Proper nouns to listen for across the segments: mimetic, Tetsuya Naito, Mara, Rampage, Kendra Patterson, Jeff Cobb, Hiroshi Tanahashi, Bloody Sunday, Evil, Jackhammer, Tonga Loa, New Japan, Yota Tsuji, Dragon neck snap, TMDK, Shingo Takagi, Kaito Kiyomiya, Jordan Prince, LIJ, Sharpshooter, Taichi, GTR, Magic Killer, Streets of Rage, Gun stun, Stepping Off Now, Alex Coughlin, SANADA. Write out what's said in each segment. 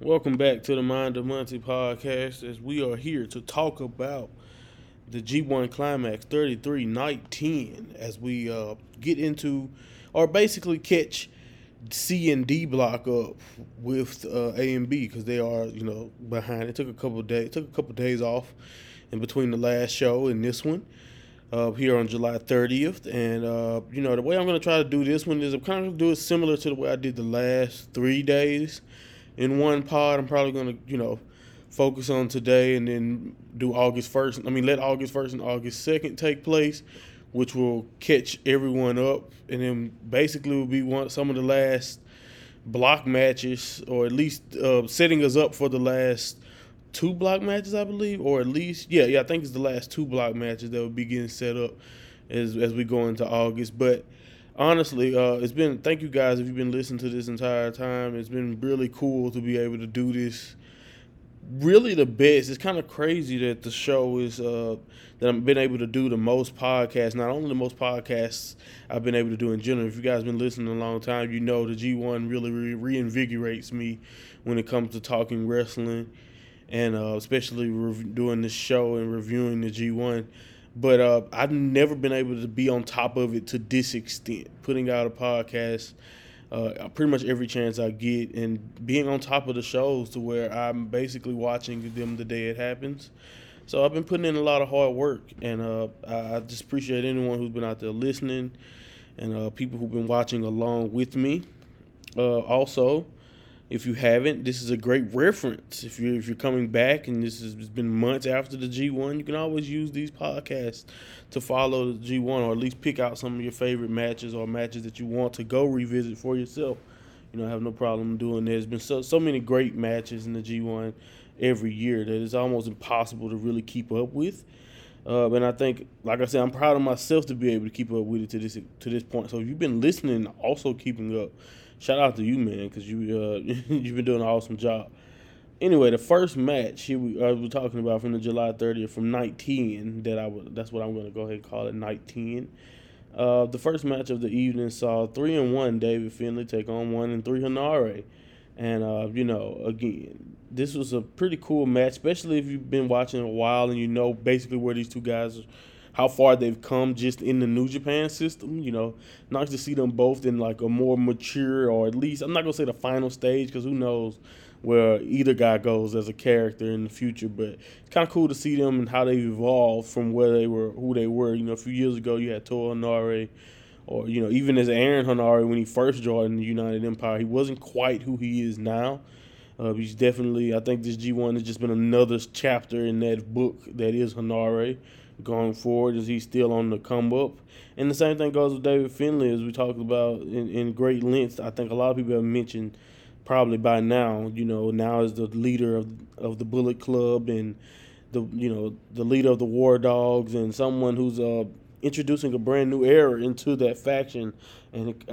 Welcome back to the Mind of Monty podcast, as we are here to talk about the G1 Climax 33 Night 10 as we get into, or basically catch C and D block up with A and B, because they are, you know, behind. It took a couple of days, off in between the last show and this one. Here on July 30th, and you know, the way I'm going to try to do this one is I'm kind of going to do it similar to the way I did the last 3 days in one pod. I'm probably going to, you know, focus on today and then do let August 1st and August 2nd take place, which will catch everyone up, and then basically will be some of the last block matches, or at least setting us up for the last two block matches, I believe, or at least, yeah, I think it's the last two block matches that will be getting set up as we go into August. But honestly, it's been, thank you guys if you've been listening to this entire time. It's been really cool to be able to do this. Really the best. It's kind of crazy that the show is, that I've been able to do the most podcasts, not only the most podcasts I've been able to do in general. If you guys have been listening a long time, you know the G1 really reinvigorates me when it comes to talking wrestling, and especially doing this show and reviewing the G1. But I've never been able to be on top of it to this extent, putting out a podcast pretty much every chance I get, and being on top of the shows to where I'm basically watching them the day it happens. So I've been putting in a lot of hard work, and I just appreciate anyone who's been out there listening, and people who've been watching along with me. Also, if you haven't, this is a great reference. If you're coming back and it's been months after the G1, you can always use these podcasts to follow the G1, or at least pick out some of your favorite matches or matches that you want to go revisit for yourself. You know, I have no problem doing that. There's been so many great matches in the G1 every year that it's almost impossible to really keep up with. And I think, like I said, I'm proud of myself to be able to keep up with it to this point. So if you've been listening, also keeping up, shout out to you, man, because you've been doing an awesome job. Anyway, the first match here we're talking about from the July 30th, from Night 10, that's what I'm going to go ahead and call it, Night 10. The first match of the evening saw 3-1 David Finlay take on 1-3 Henare. And, you know, again, this was a pretty cool match, especially if you've been watching a while and you know basically where these two guys are, how far they've come just in the New Japan system. You know, nice to see them both in like a more mature, or at least, I'm not going to say the final stage, because who knows where either guy goes as a character in the future, but it's kind of cool to see them and how they've evolved from where they were, who they were. You know, a few years ago you had Toa Henare, or, you know, even as Aaron Henare when he first joined the United Empire, he wasn't quite who he is now. He's definitely, I think this G1 has just been another chapter in that book that is Henare going forward, as he's still on the come up. And the same thing goes with David Finlay, as we talked about in great length. I think a lot of people have mentioned probably by now, you know, now is the leader of the Bullet Club, and the, you know, the leader of the War Dogs, and someone who's introducing a brand new era into that faction, and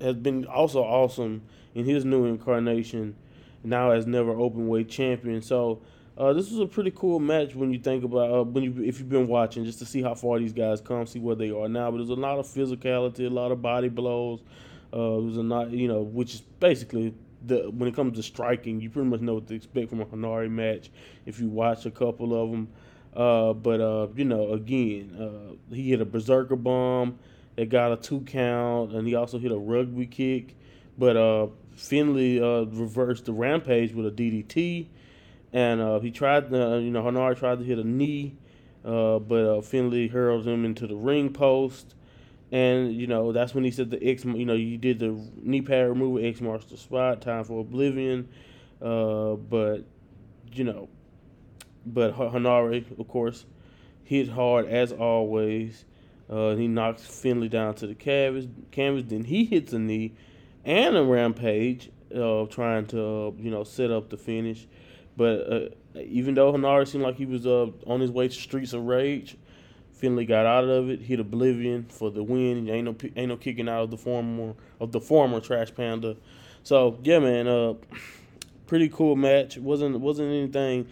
has been also awesome in his new incarnation, now as never openweight champion. So this was a pretty cool match when you think about if you've been watching, just to see how far these guys come, see where they are now. But there's a lot of physicality, a lot of body blows. It was a lot, you know, which is basically when it comes to striking, you pretty much know what to expect from a Henare match if you watch a couple of them. But you know, again, he hit a berserker bomb that got a 2 count, and he also hit a rugby kick. But Finlay reversed the rampage with a DDT. And he tried to, you know, Henare tried to hit a knee, but Finlay hurled him into the ring post. And, you know, that's when he said the X, you know, you did the knee pad removal, X marks the spot, time for oblivion. But Henare, of course, hit hard as always. He knocks Finlay down to the canvas. Then he hits a knee and a rampage, trying to, you know, set up the finish. But even though Henare seemed like he was on his way to Streets of Rage, Finlay got out of it, hit Oblivion for the win. Ain't no kicking out of the former Trash Panda. So yeah, man, pretty cool match. Wasn't anything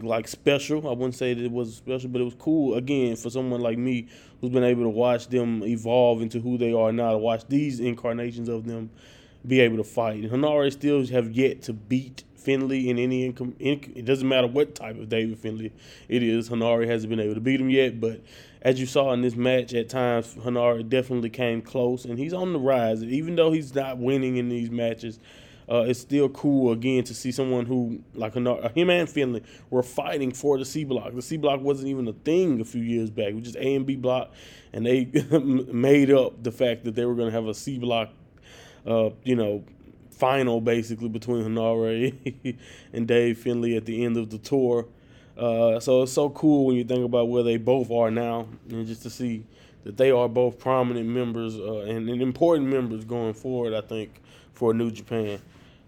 like special. I wouldn't say that it was special, but it was cool again for someone like me who's been able to watch them evolve into who they are now, to watch these incarnations of them be able to fight. And Hanare still have yet to beat Finlay in any income. It doesn't matter what type of David Finlay it is. Hanare hasn't been able to beat him yet. But as you saw in this match, at times, Hanare definitely came close. And he's on the rise. Even though he's not winning in these matches, it's still cool, again, to see someone who, like Hanare, him and Finlay, were fighting for the C block. The C block wasn't even a thing a few years back. It was just A and B block. And they made up the fact that they were going to have a C block, final, basically, between Hanare and Dave Finlay at the end of the tour. So it's so cool when you think about where they both are now, and just to see that they are both prominent members and important members going forward, I think, for New Japan.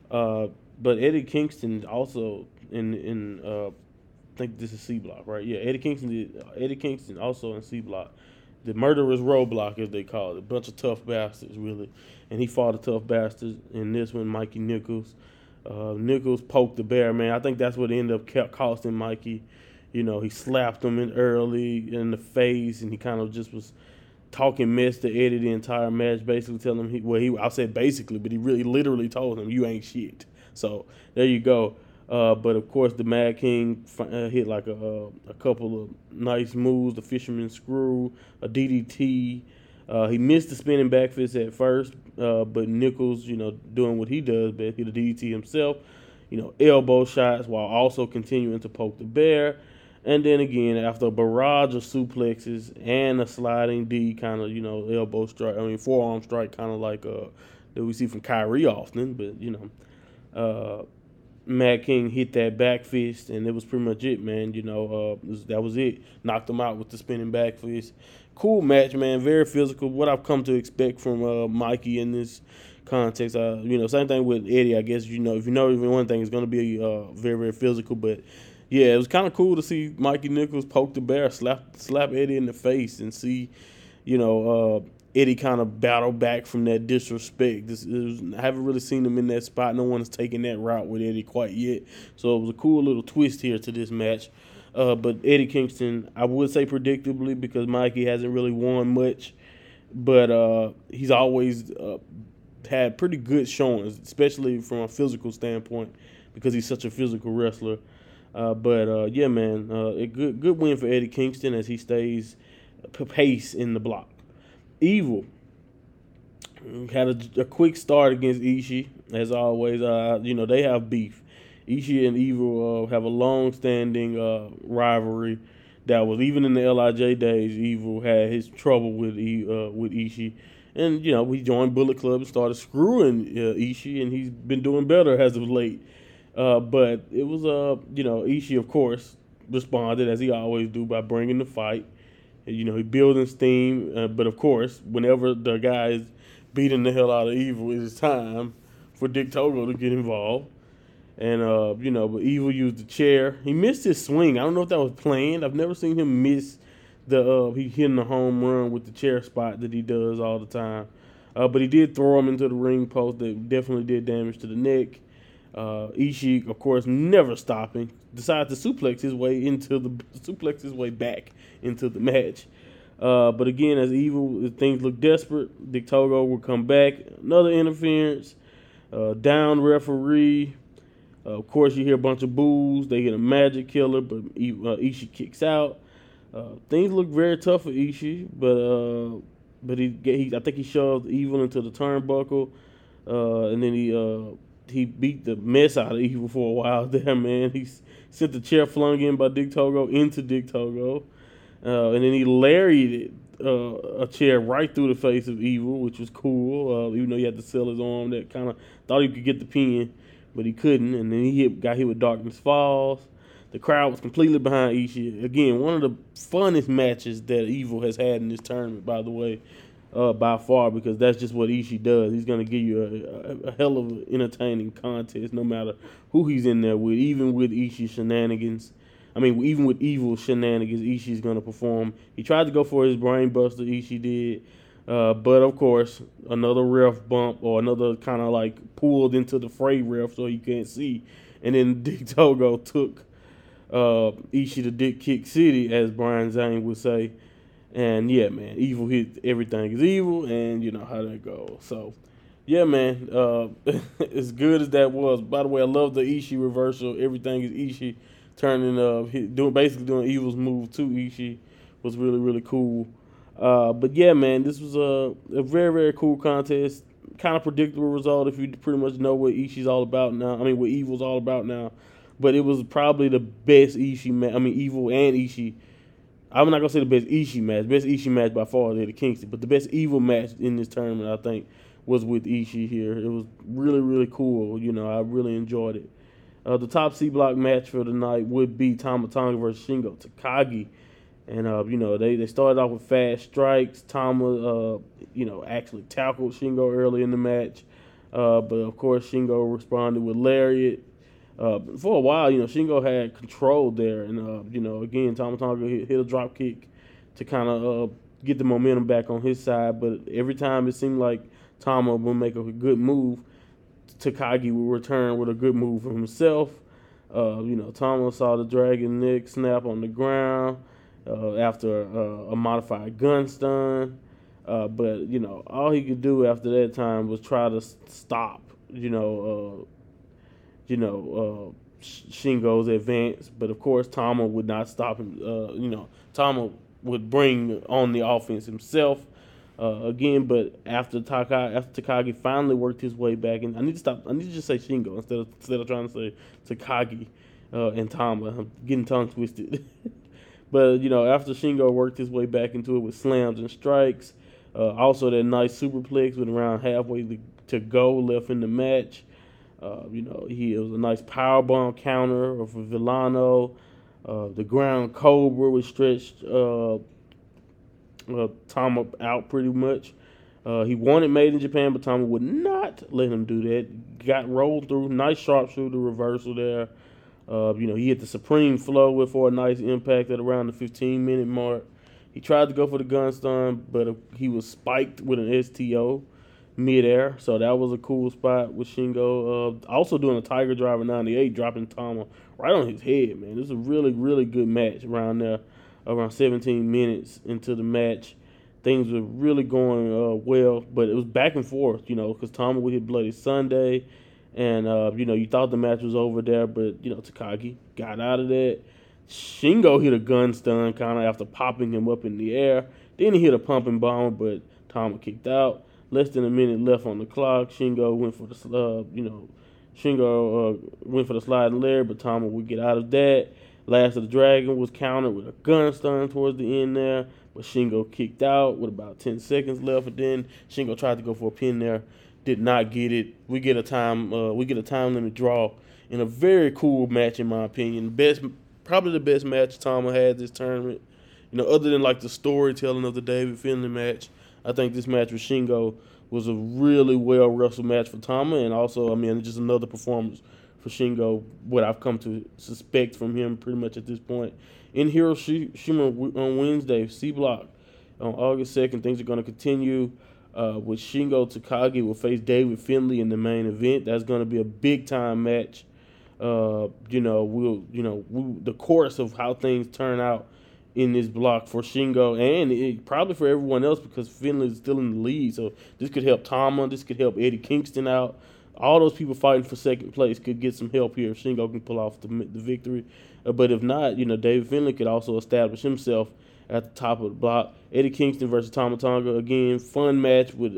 But Eddie Kingston also in I think this is C Block, right? Yeah, Eddie Kingston also in C Block. The murderous roadblock, as they call it. A bunch of tough bastards, really. And he fought a tough bastard in this one, Mikey Nicholls. Nicholls poked the bear, man. I think that's what ended up costing Mikey. You know, he slapped him early in the face, and he kind of just was talking mess to Eddie the entire match, basically telling him, I said basically, but he really literally told him, you ain't shit. So there you go. But, of course, the Mad King hit like a couple of nice moves, the Fisherman Screw, a DDT. He missed the spinning back fist at first, but Nicholls, doing what he does best, hit a DDT himself, elbow shots while also continuing to poke the bear. And then again, after a barrage of suplexes and a sliding D kind of, forearm strike, kind of like that we see from Kyrie often, but, Mad King hit that back fist, and it was pretty much it, man. That was it. Knocked him out with the spinning back fist. Cool match, man. Very physical. What I've come to expect from Mikey in this context. Same thing with Eddie, I guess. If you know even one thing, it's going to be very, very physical. But, yeah, it was kind of cool to see Mikey Nicholls poke the bear, slap Eddie in the face, and see, Eddie kind of battled back from that disrespect. I haven't really seen him in that spot. No one has taken that route with Eddie quite yet. So it was a cool little twist here to this match. But Eddie Kingston, I would say predictably, because Mikey hasn't really won much. But he's always had pretty good showings, especially from a physical standpoint, because he's such a physical wrestler. A good win for Eddie Kingston as he stays pace in the block. Evil had a quick start against Ishii, as always. They have beef. Ishii and Evil have a long-standing rivalry that was, even in the LIJ days, Evil had his trouble with Ishii. And, we joined Bullet Club and started screwing Ishii, and he's been doing better as of late. But it was, Ishii, of course, responded, as he always do, by bringing the fight. He building steam, but of course, whenever the guy is beating the hell out of Evil, it is time for Dick Togo to get involved. And, but Evil used the chair. He missed his swing. I don't know if that was planned. I've never seen him miss he hitting the home run with the chair spot that he does all the time. But he did throw him into the ring post. That definitely did damage to the neck. Ishii, of course, never stopping, decided to suplex his way back into the match. But again, as Evil, things look desperate, Dick Togo will come back. Another interference, down referee. Of course, you hear a bunch of boos. They hit a magic killer, but Ishii kicks out. Things look very tough for Ishii, but I think he shoved Evil into the turnbuckle, and then he beat the mess out of Evil for a while there, man. He sent the chair flung in by Dick Togo into Dick Togo. And then he lariated a chair right through the face of Evil, which was cool. Even though he had to sell his arm, that kind of thought he could get the pin, but he couldn't. And then he got hit with Darkness Falls. The crowd was completely behind Ishii. Again, one of the funnest matches that Evil has had in this tournament, by the way. By far, because that's just what Ishii does. He's going to give you a hell of an entertaining contest, no matter who he's in there with. Even with Ishii's shenanigans, even with Evil's shenanigans, Ishii's going to perform. He tried to go for his brain buster, Ishii did. But, of course, another ref bump or another kind of like pulled into the fray ref so he can't see. And then Dick Togo took Ishii to Dick Kick City, as Brian Zane would say. And, yeah, man, Evil hit everything is Evil, and you know how that goes. So, yeah, man, as good as that was. By the way, I love the Ishii reversal. Everything is Ishii turning up, doing Evil's move to Ishii was really, really cool. But yeah, man, this was a very, very cool contest. Kind of predictable result if you pretty much know what Ishii's all about now. I mean, what Evil's all about now. But it was probably the best Ishii match. I mean, Evil and Ishii. I'm not going to say the best Ishii match. Best Ishii match by far is Eddie Kingston. But the best Evil match in this tournament, I think, was with Ishii here. It was really, really cool. You know, I really enjoyed it. The top C block match for the night would be Tama Tonga versus Shingo Takagi. And, you know, they started off with fast strikes. Tama, actually tackled Shingo early in the match. But, of course, Shingo responded with lariat. For a while, Shingo had control there. And, again, Tama Tonga hit a drop kick to kind of get the momentum back on his side. But every time it seemed like Tama would make a good move, Takagi would return with a good move for himself. Tama saw the dragon neck snap on the ground after a modified gun stun. But, all he could do after that time was try to stop, Shingo's advance. But, of course, Tama would not stop him. Tama would bring on the offense himself again. But after Takagi finally worked his way back, and I need to just say Shingo instead of trying to say Takagi and Tama. I'm getting tongue twisted. But, after Shingo worked his way back into it with slams and strikes, also that nice superplex with around halfway to go left in the match. It was a nice powerbomb counter for Villano. The ground cobra was stretched Tama out pretty much. He wanted Made in Japan, but Tama would not let him do that. Got rolled through. Nice sharpshooter reversal there. He hit the Supreme Flow for a nice impact at around the 15-minute mark. He tried to go for the gun stun, but he was spiked with an STO midair. So that was a cool spot with Shingo. Also doing a Tiger Driver 98, dropping Tama right on his head, man. This was a really, really good match around there, around 17 minutes into the match. Things were really going well, but it was back and forth, because Tama would hit Bloody Sunday. And, you thought the match was over there, but, Takagi got out of that. Shingo hit a gun stun kind of after popping him up in the air. Then he hit a pumping bomb, but Tama kicked out. Less than a minute left on the clock. Shingo went for the, sliding lair, but Tama would get out of that. Last of the Dragon was countered with a gun stun towards the end there, but Shingo kicked out with about 10 seconds left. And then Shingo tried to go for a pin there. Did not get it. We get a time. We get a time limit draw in a very cool match, in my opinion. Probably the best match Tama had this tournament. Other than like the storytelling of the David Finlay match, I think this match with Shingo was a really well wrestled match for Tama, and also, just another performance for Shingo. What I've come to suspect from him, pretty much at this point, in Hiroshima on Wednesday, C Block, on August 2nd, things are going to continue. With Shingo Takagi will face David Finlay in the main event. That's going to be a big time match. The course of how things turn out in this block for Shingo and probably for everyone else, because Finlay is still in the lead. So this could help Tama. This could help Eddie Kingston out. All those people fighting for second place could get some help here if Shingo can pull off the victory. But if not, David Finlay could also establish himself at the top of the block. Eddie Kingston versus Tama Tonga. Again, fun match with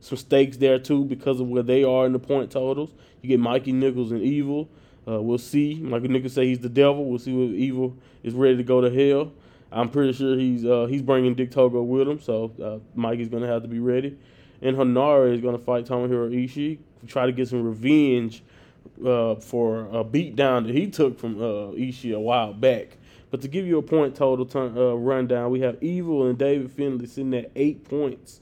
some stakes there, too, because of where they are in the point totals. You get Mikey Nicholls and Evil. We'll see. Mikey Nicholls say he's the devil. We'll see if Evil is ready to go to hell. I'm pretty sure he's bringing Dick Togo with him, so Mikey's going to have to be ready. And Hanare is going to fight Tomohiro Ishii to try to get some revenge for a beatdown that he took from Ishii a while back. But to give you a point total rundown, we have Evil and David Finlay sitting at 8 points.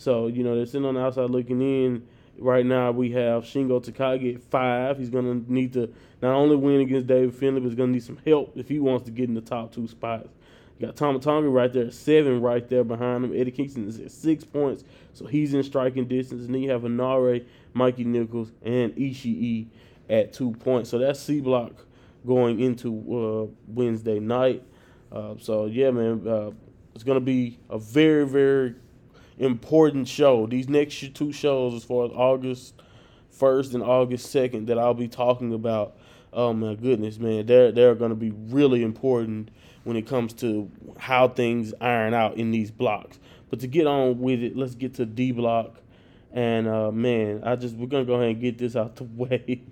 So, they're sitting on the outside looking in. Right now, we have Shingo Takagi at 5. He's going to need to not only win against David Finlay, but he's going to need some help if he wants to get in the top 2 spots. You got Tama Tonga right there at 7, right there behind him. Eddie Kingston is at 6 points, so he's in striking distance. And then you have Hanare, Mikey Nicholls, and Ishii at 2 points. So that's C Block going into Wednesday night. It's going to be a very, very important show. These next two shows, as far as August 1st and August 2nd, that I'll be talking about, oh my goodness, man, they're going to be really important when it comes to how things iron out in these blocks. But to get on with it, let's get to D block. And, man, we're going to go ahead and get this out the way.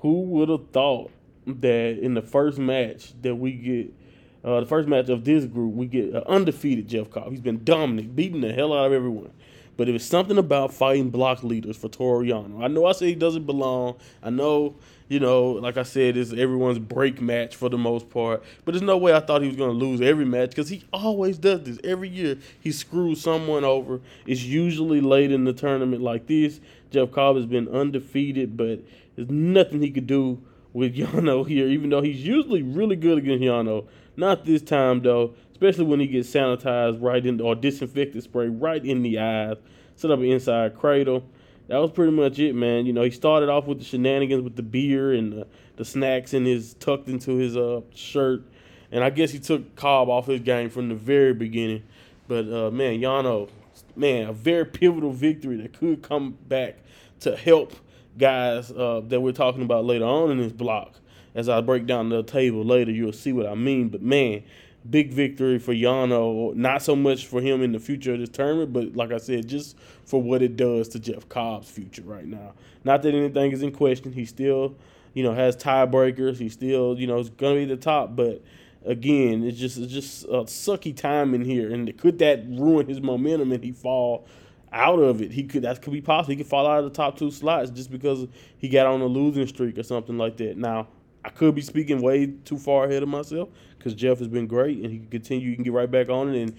Who would have thought that in the first match that we get, the first match of this group, we get an undefeated Jeff Cobb. He's been dominant, beating the hell out of everyone. But it was something about fighting block leaders for Toru Yano. I know I said he doesn't belong. I know, like I said, it's everyone's break match for the most part. But there's no way I thought he was going to lose every match, because he always does this. Every year he screws someone over. It's usually late in the tournament like this. Jeff Cobb has been undefeated, but there's nothing he could do with Yano here, even though he's usually really good against Yano. Not this time, though. Especially when he gets sanitized right in, or disinfectant spray right in the eyes, set up an inside cradle. That was pretty much it, man. He started off with the shenanigans with the beer and the snacks in his, tucked into his shirt. And I guess he took Cobb off his game from the very beginning. But, man, Yano, man, a very pivotal victory that could come back to help guys that we're talking about later on in this block. As I break down the table later, you'll see what I mean. But, man, big victory for Yano, not so much for him in the future of this tournament, but like I said, just for what it does to Jeff Cobb's future right now. Not that anything is in question. He still, has tiebreakers. He still, is going to be the top, but again, it's just a sucky time in here, and could that ruin his momentum and he fall out of it? That could be possible. He could fall out of the top two slots just because he got on a losing streak or something like that. Now, I could be speaking way too far ahead of myself, because Jeff has been great, and he can continue. You can get right back on it and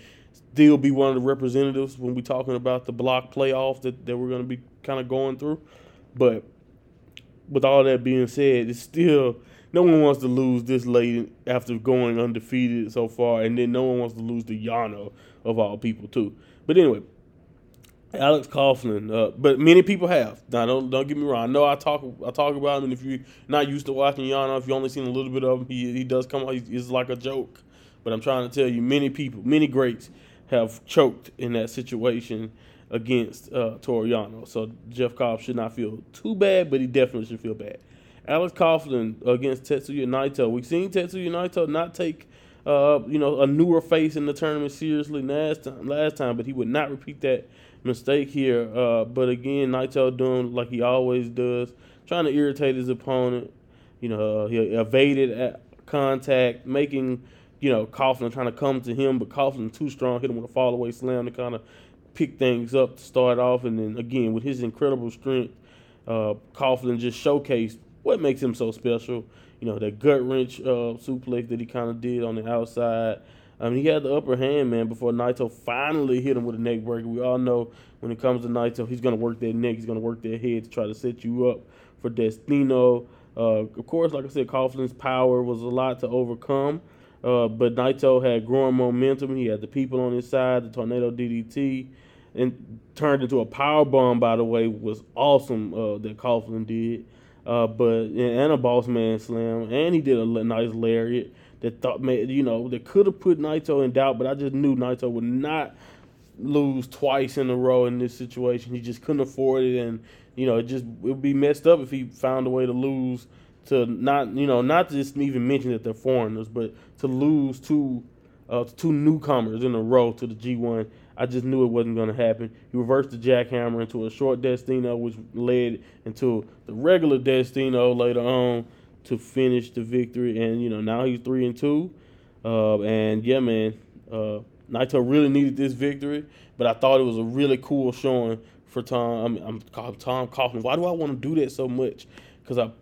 still be one of the representatives when we're talking about the block playoff that we're going to be kind of going through. But with all that being said, it's still no one wants to lose this late after going undefeated so far, and then no one wants to lose to Yano of all people too. But anyway, Alex Coughlin, but many people have. Now, don't get me wrong. I know I talk about him, and if you're not used to watching Yano, if you only seen a little bit of him, he does come out. It's like a joke. But I'm trying to tell you, many people, many greats have choked in that situation against Toru Yano. So Jeff Cobb should not feel too bad, but he definitely should feel bad. Alex Coughlin against Tetsuya Naito. We've seen Tetsuya Naito not take a newer face in the tournament seriously last time, but he would not repeat that mistake here. But again, Naito doing like he always does, trying to irritate his opponent. He evaded contact, making, Coughlin trying to come to him, but Coughlin too strong, hit him with a fall-away slam to kind of pick things up to start off. And then again, with his incredible strength, Coughlin just showcased what makes him so special. That gut-wrench suplex that he kind of did on the outside. I mean, he had the upper hand, man, before Naito finally hit him with a neck breaker. We all know when it comes to Naito, he's going to work that neck. He's going to work that head to try to set you up for Destino. Of course, like I said, Coughlin's power was a lot to overcome. But Naito had growing momentum. He had the people on his side, the tornado DDT, and turned into a powerbomb, by the way, was awesome that Coughlin did. And a boss man slam, and he did a nice lariat that could have put Naito in doubt, but I just knew Naito would not lose twice in a row in this situation. He just couldn't afford it, and it would be messed up if he found a way to lose to not just even mention that they're foreigners, but to lose two newcomers in a row to the G1. I just knew it wasn't going to happen. He reversed the jackhammer into a short Destino, which led into the regular Destino later on to finish the victory. And, now he's 3-2. Naito really needed this victory, but I thought it was a really cool showing for Tom Coughlin. Why do I want to do that so much? Because I'm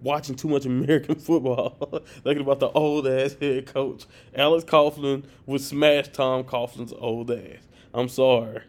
watching too much American football, thinking about the old-ass head coach. Alex Coughlin would smash Tom Coughlin's old ass. I'm sorry.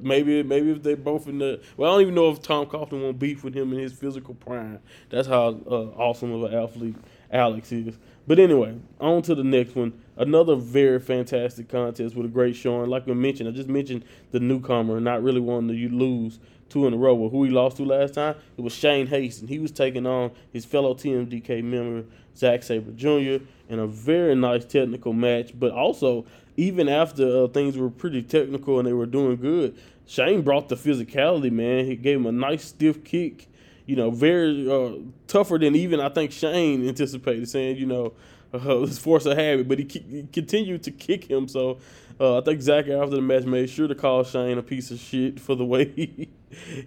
Maybe if they both I don't even know if Tom Coughlin won't beef with him in his physical prime. That's how awesome of an athlete Alex is. But anyway, on to the next one. Another very fantastic contest with a great showing. Like I mentioned, I just mentioned the newcomer not really wanting to lose two in a row. Well, who he lost to last time? It was Shane Hasten. He was taking on his fellow TMDK member, Zach Sabre Jr., in a very nice technical match. But also, even after things were pretty technical and they were doing good, Shane brought the physicality, man. He gave him a nice stiff kick, you know, very tougher than even I think Shane anticipated, saying, you know, it's force of habit, but he continued to kick him. So I think Zach, after the match, made sure to call Shane a piece of shit for the way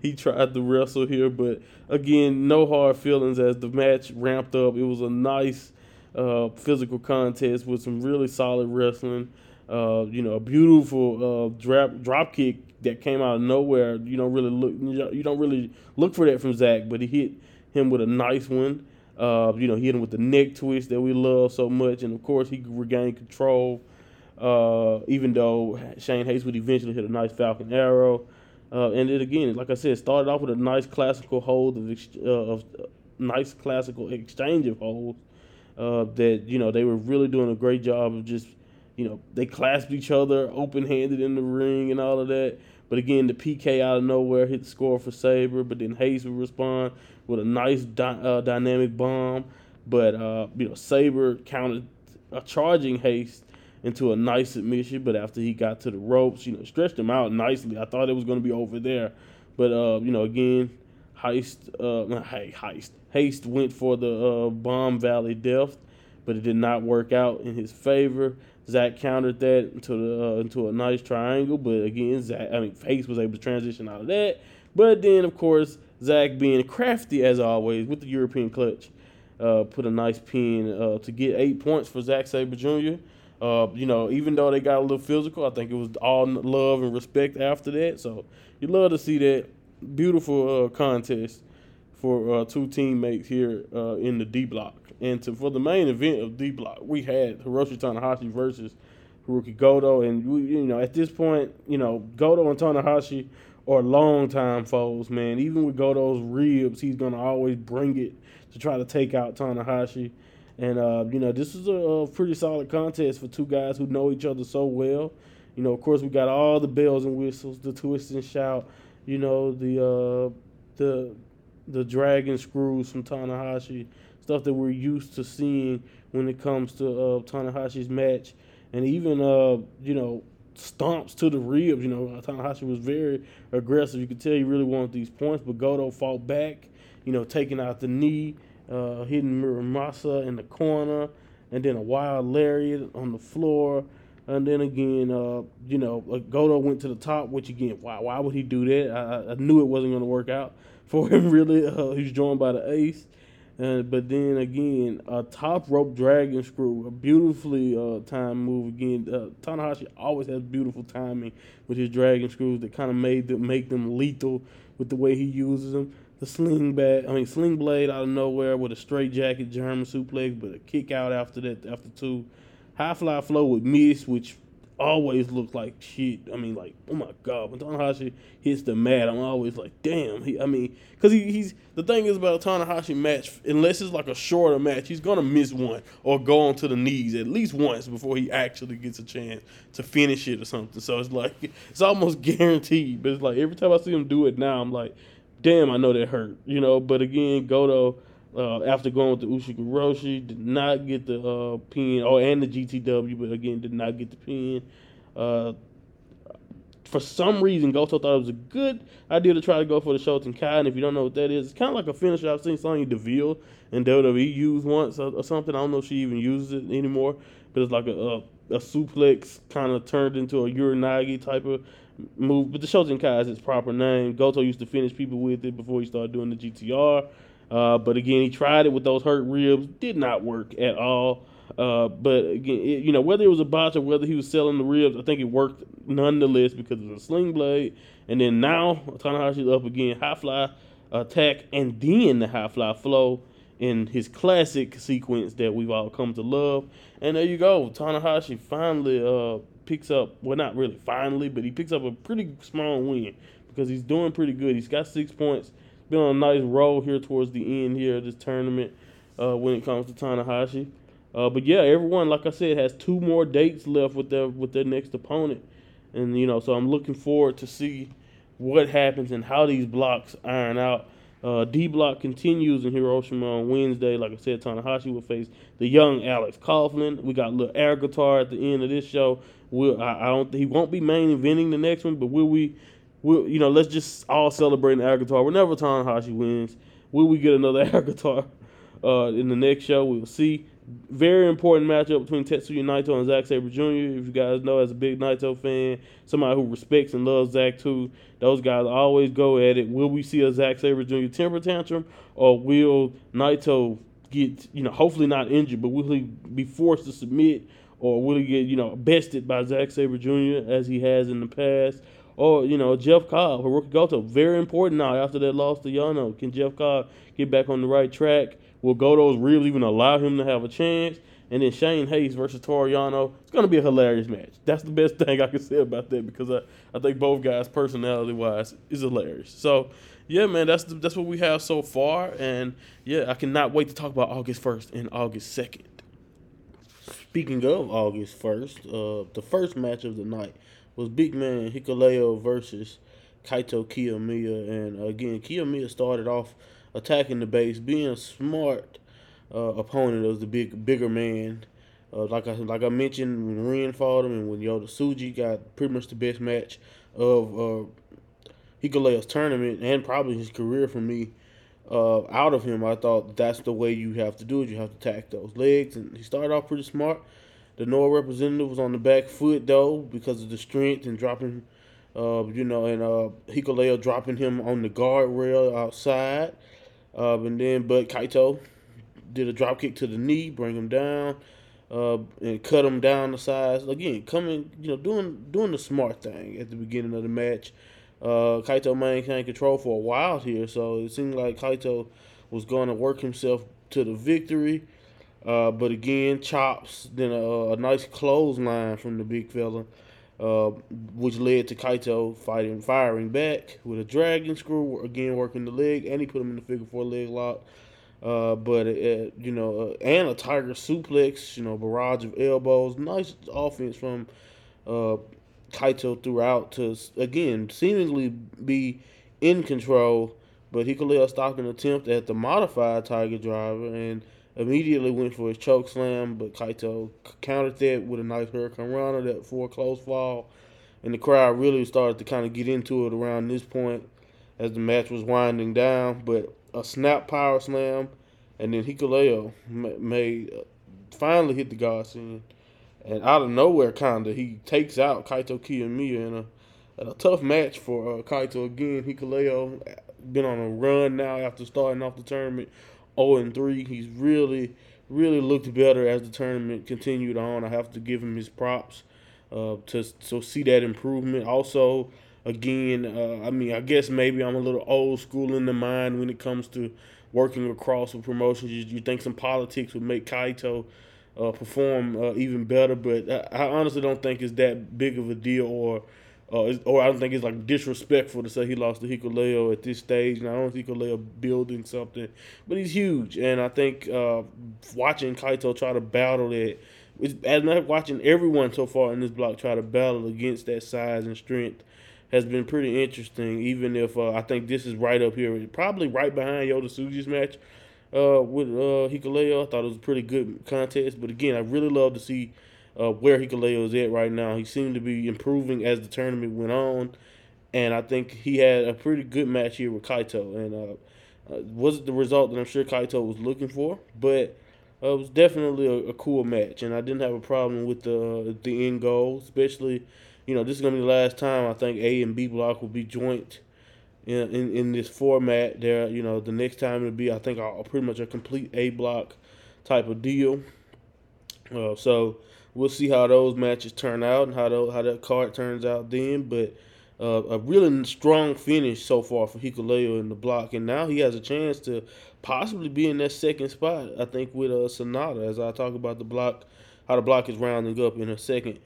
he tried to wrestle here. But again, no hard feelings as the match ramped up. It was a nice physical contest with some really solid wrestling. You know, a beautiful drop kick that came out of nowhere. You don't really look for that from Zach, but he hit him with a nice one. You know, he hit him with the neck twist that we love so much. And, of course, he regained control, even though Shane Hayes would eventually hit a nice Falcon Arrow. And it, again, like I said, started off with a nice classical hold nice classical exchange of holds that, you know, they were really doing a great job of just, you know, they clasped each other open-handed in the ring and all of that. But again, the PK out of nowhere hit the score for Sabre, but then Hayes would respond with a nice dynamic bomb. But, you know, Sabre countered a charging Hayes into a nice submission. But after he got to the ropes, you know, stretched him out nicely. I thought it was going to be over there. But, you know, again, Hayes went for the bomb valley death, but it did not work out in his favor. Zach countered that into a nice triangle, but again, Hayes was able to transition out of that. But then, of course, Zach, being crafty as always with the European clutch, put a nice pin to get 8 points for Zach Sabre Jr. You know, even though they got a little physical, I think it was all love and respect after that. So you love to see that beautiful contest for two teammates here in the D block. And for the main event of D block, we had Hiroshi Tanahashi versus Haruki Goto. And, you know, at this point, you know, Goto and Tanahashi are longtime foes, man. Even with Goto's ribs, he's going to always bring it to try to take out Tanahashi. And, you know, this is a pretty solid contest for two guys who know each other so well. You know, of course, we got all the bells and whistles, the twist and shout, you know, the dragon screws from Tanahashi, stuff that we're used to seeing when it comes to Tanahashi's match, and even, you know, stomps to the ribs. You know, Tanahashi was very aggressive. You could tell he really wanted these points, but Goto fought back, you know, taking out the knee, hitting Muramasa in the corner, and then a wild lariat on the floor. And then again, you know, Goto went to the top, which again, why would he do that? I knew it wasn't going to work out for him, really. He was joined by the ace. But then again, a top rope dragon screw, a beautifully timed move. Again, Tanahashi always has beautiful timing with his dragon screws that kind of make them lethal with the way he uses them. The sling blade out of nowhere with a straight jacket German suplex, but a kick out after that, after two. High fly flow with miss, which always looks like shit. I mean, like, oh my God, when Tanahashi hits the mat, I'm always like, damn. Because he's the thing is about a Tanahashi match, unless it's like a shorter match, he's gonna miss one or go on to the knees at least once before he actually gets a chance to finish it or something. So it's like, it's almost guaranteed. But it's like every time I see him do it now, I'm like, damn, I know that hurt, you know. But again, Goto, after going with the Ushiguroshi, did not get the pin, and the GTW, but again, did not get the pin. For some reason, Goto thought it was a good idea to try to go for the Shoten Kai, and if you don't know what that is, it's kind of like a finisher I've seen Sonya Deville and WWE use once or something. I don't know if she even uses it anymore, but it's like a suplex kind of turned into a Uranagi type of move, but the Shoten Kai is its proper name. Goto used to finish people with it before he started doing the GTR. But again, he tried it with those hurt ribs. Did not work at all. But again, you know, whether it was a botch or whether he was selling the ribs, I think it worked nonetheless because of the sling blade. And then now, Tanahashi's up again. High fly attack and then the high fly flow in his classic sequence that we've all come to love. And there you go. Tanahashi finally picks up, well, not really finally, but he picks up a pretty small win because he's doing pretty good. He's got 6 points. Been on a nice roll here towards the end here of this tournament when it comes to Tanahashi. But yeah, everyone, like I said, has two more dates left with their next opponent. And, you know, so I'm looking forward to see what happens and how these blocks iron out. D-Block continues in Hiroshima on Wednesday. Like I said, Tanahashi will face the young Alex Coughlin. We got a little air guitar at the end of this show. He won't be main eventing the next one, but will we, let's just all celebrate an air guitar. Whenever Tanahashi wins, will we get another air guitar in the next show? We'll see. Very important matchup between Tetsuya Naito and Zach Sabre Jr. If you guys know, as a big Naito fan, somebody who respects and loves Zach too, those guys always go at it. Will we see a Zach Sabre Jr. temper tantrum, or will Naito get, hopefully not injured, but will he be forced to submit, or will he get, bested by Zach Sabre Jr. as he has in the past? Or, Jeff Cobb, Haruki Goto, very important now after that loss to Yano. Can Jeff Cobb get back on the right track? Will Goto's ribs even allow him to have a chance? And then Shane Hasten versus Toru Yano. It's going to be a hilarious match. That's the best thing I can say about that, because I think both guys, personality-wise, is hilarious. So, yeah, man, that's what we have so far. And, yeah, I cannot wait to talk about August 1st and August 2nd. Speaking of August 1st, the first match of the night was big man Hikuleo versus Kaito Kiyomiya. And, again, Kiyomiya started off attacking the base, being a smart opponent of the bigger man. Like I mentioned, when Ren fought him and when Yota Tsuji got pretty much the best match of Hikuleo's tournament and probably his career for me out of him. I thought that's the way you have to do it. You have to attack those legs, and he started off pretty smart. The Noah representative was on the back foot, though, because of the strength and dropping, Hikuleo dropping him on the guardrail outside. But Kaito did a drop kick to the knee, bring him down, and cut him down the sides. Again, coming, doing the smart thing at the beginning of the match. Kaito maintained control for a while here, so it seemed like Kaito was going to work himself to the victory. But again, chops, then a nice clothesline from the big fella, which led to Kaito firing back with a dragon screw, again working the leg, and he put him in the figure four leg lock, and a tiger suplex, barrage of elbows. Nice offense from Kaito throughout to, again, seemingly be in control, but Hikuleo stopped an attempt at the modified tiger driver and immediately went for his choke slam, but Kaito countered that with a nice Hurricane Runner, that foreclosed fall, and the crowd really started to kind of get into it around this point as the match was winding down. But a snap power slam, and then Hikuleo finally hit the Godsend, and out of nowhere, he takes out Kaito Kiyomiya in a tough match for Kaito. Again, Hikuleo been on a run now after starting off the tournament 0-3. He's really, really looked better as the tournament continued on. I have to give him his props to see that improvement. Also, again, I guess maybe I'm a little old school in the mind when it comes to working across with promotions. You think some politics would make Kaito perform even better, but I honestly don't think it's that big of a deal, or I don't think it's like disrespectful to say he lost to Hikuleo at this stage. And I don't think Hikuleo building something, but he's huge. And I think watching Kaito try to battle it, and watching everyone so far in this block try to battle against that size and strength has been pretty interesting, even if I think this is right up here, probably right behind Yota Tsuji's match with Hikuleo. I thought it was a pretty good contest. But, again, I really love to see where Hikuleo is at right now. He seemed to be improving as the tournament went on, and I think he had a pretty good match here with Kaito, and wasn't the result that I'm sure Kaito was looking for, but it was definitely a cool match, and I didn't have a problem with the end goal, especially, this is going to be the last time I think A and B block will be joint in this format. There, the next time it'll be, I think, pretty much a complete A block type of deal, so we'll see how those matches turn out and how that card turns out then. But a really strong finish so far for Hikuleo in the block. And now he has a chance to possibly be in that second spot, I think, with SANADA, as I talk about the block, how the block is rounding up in a second.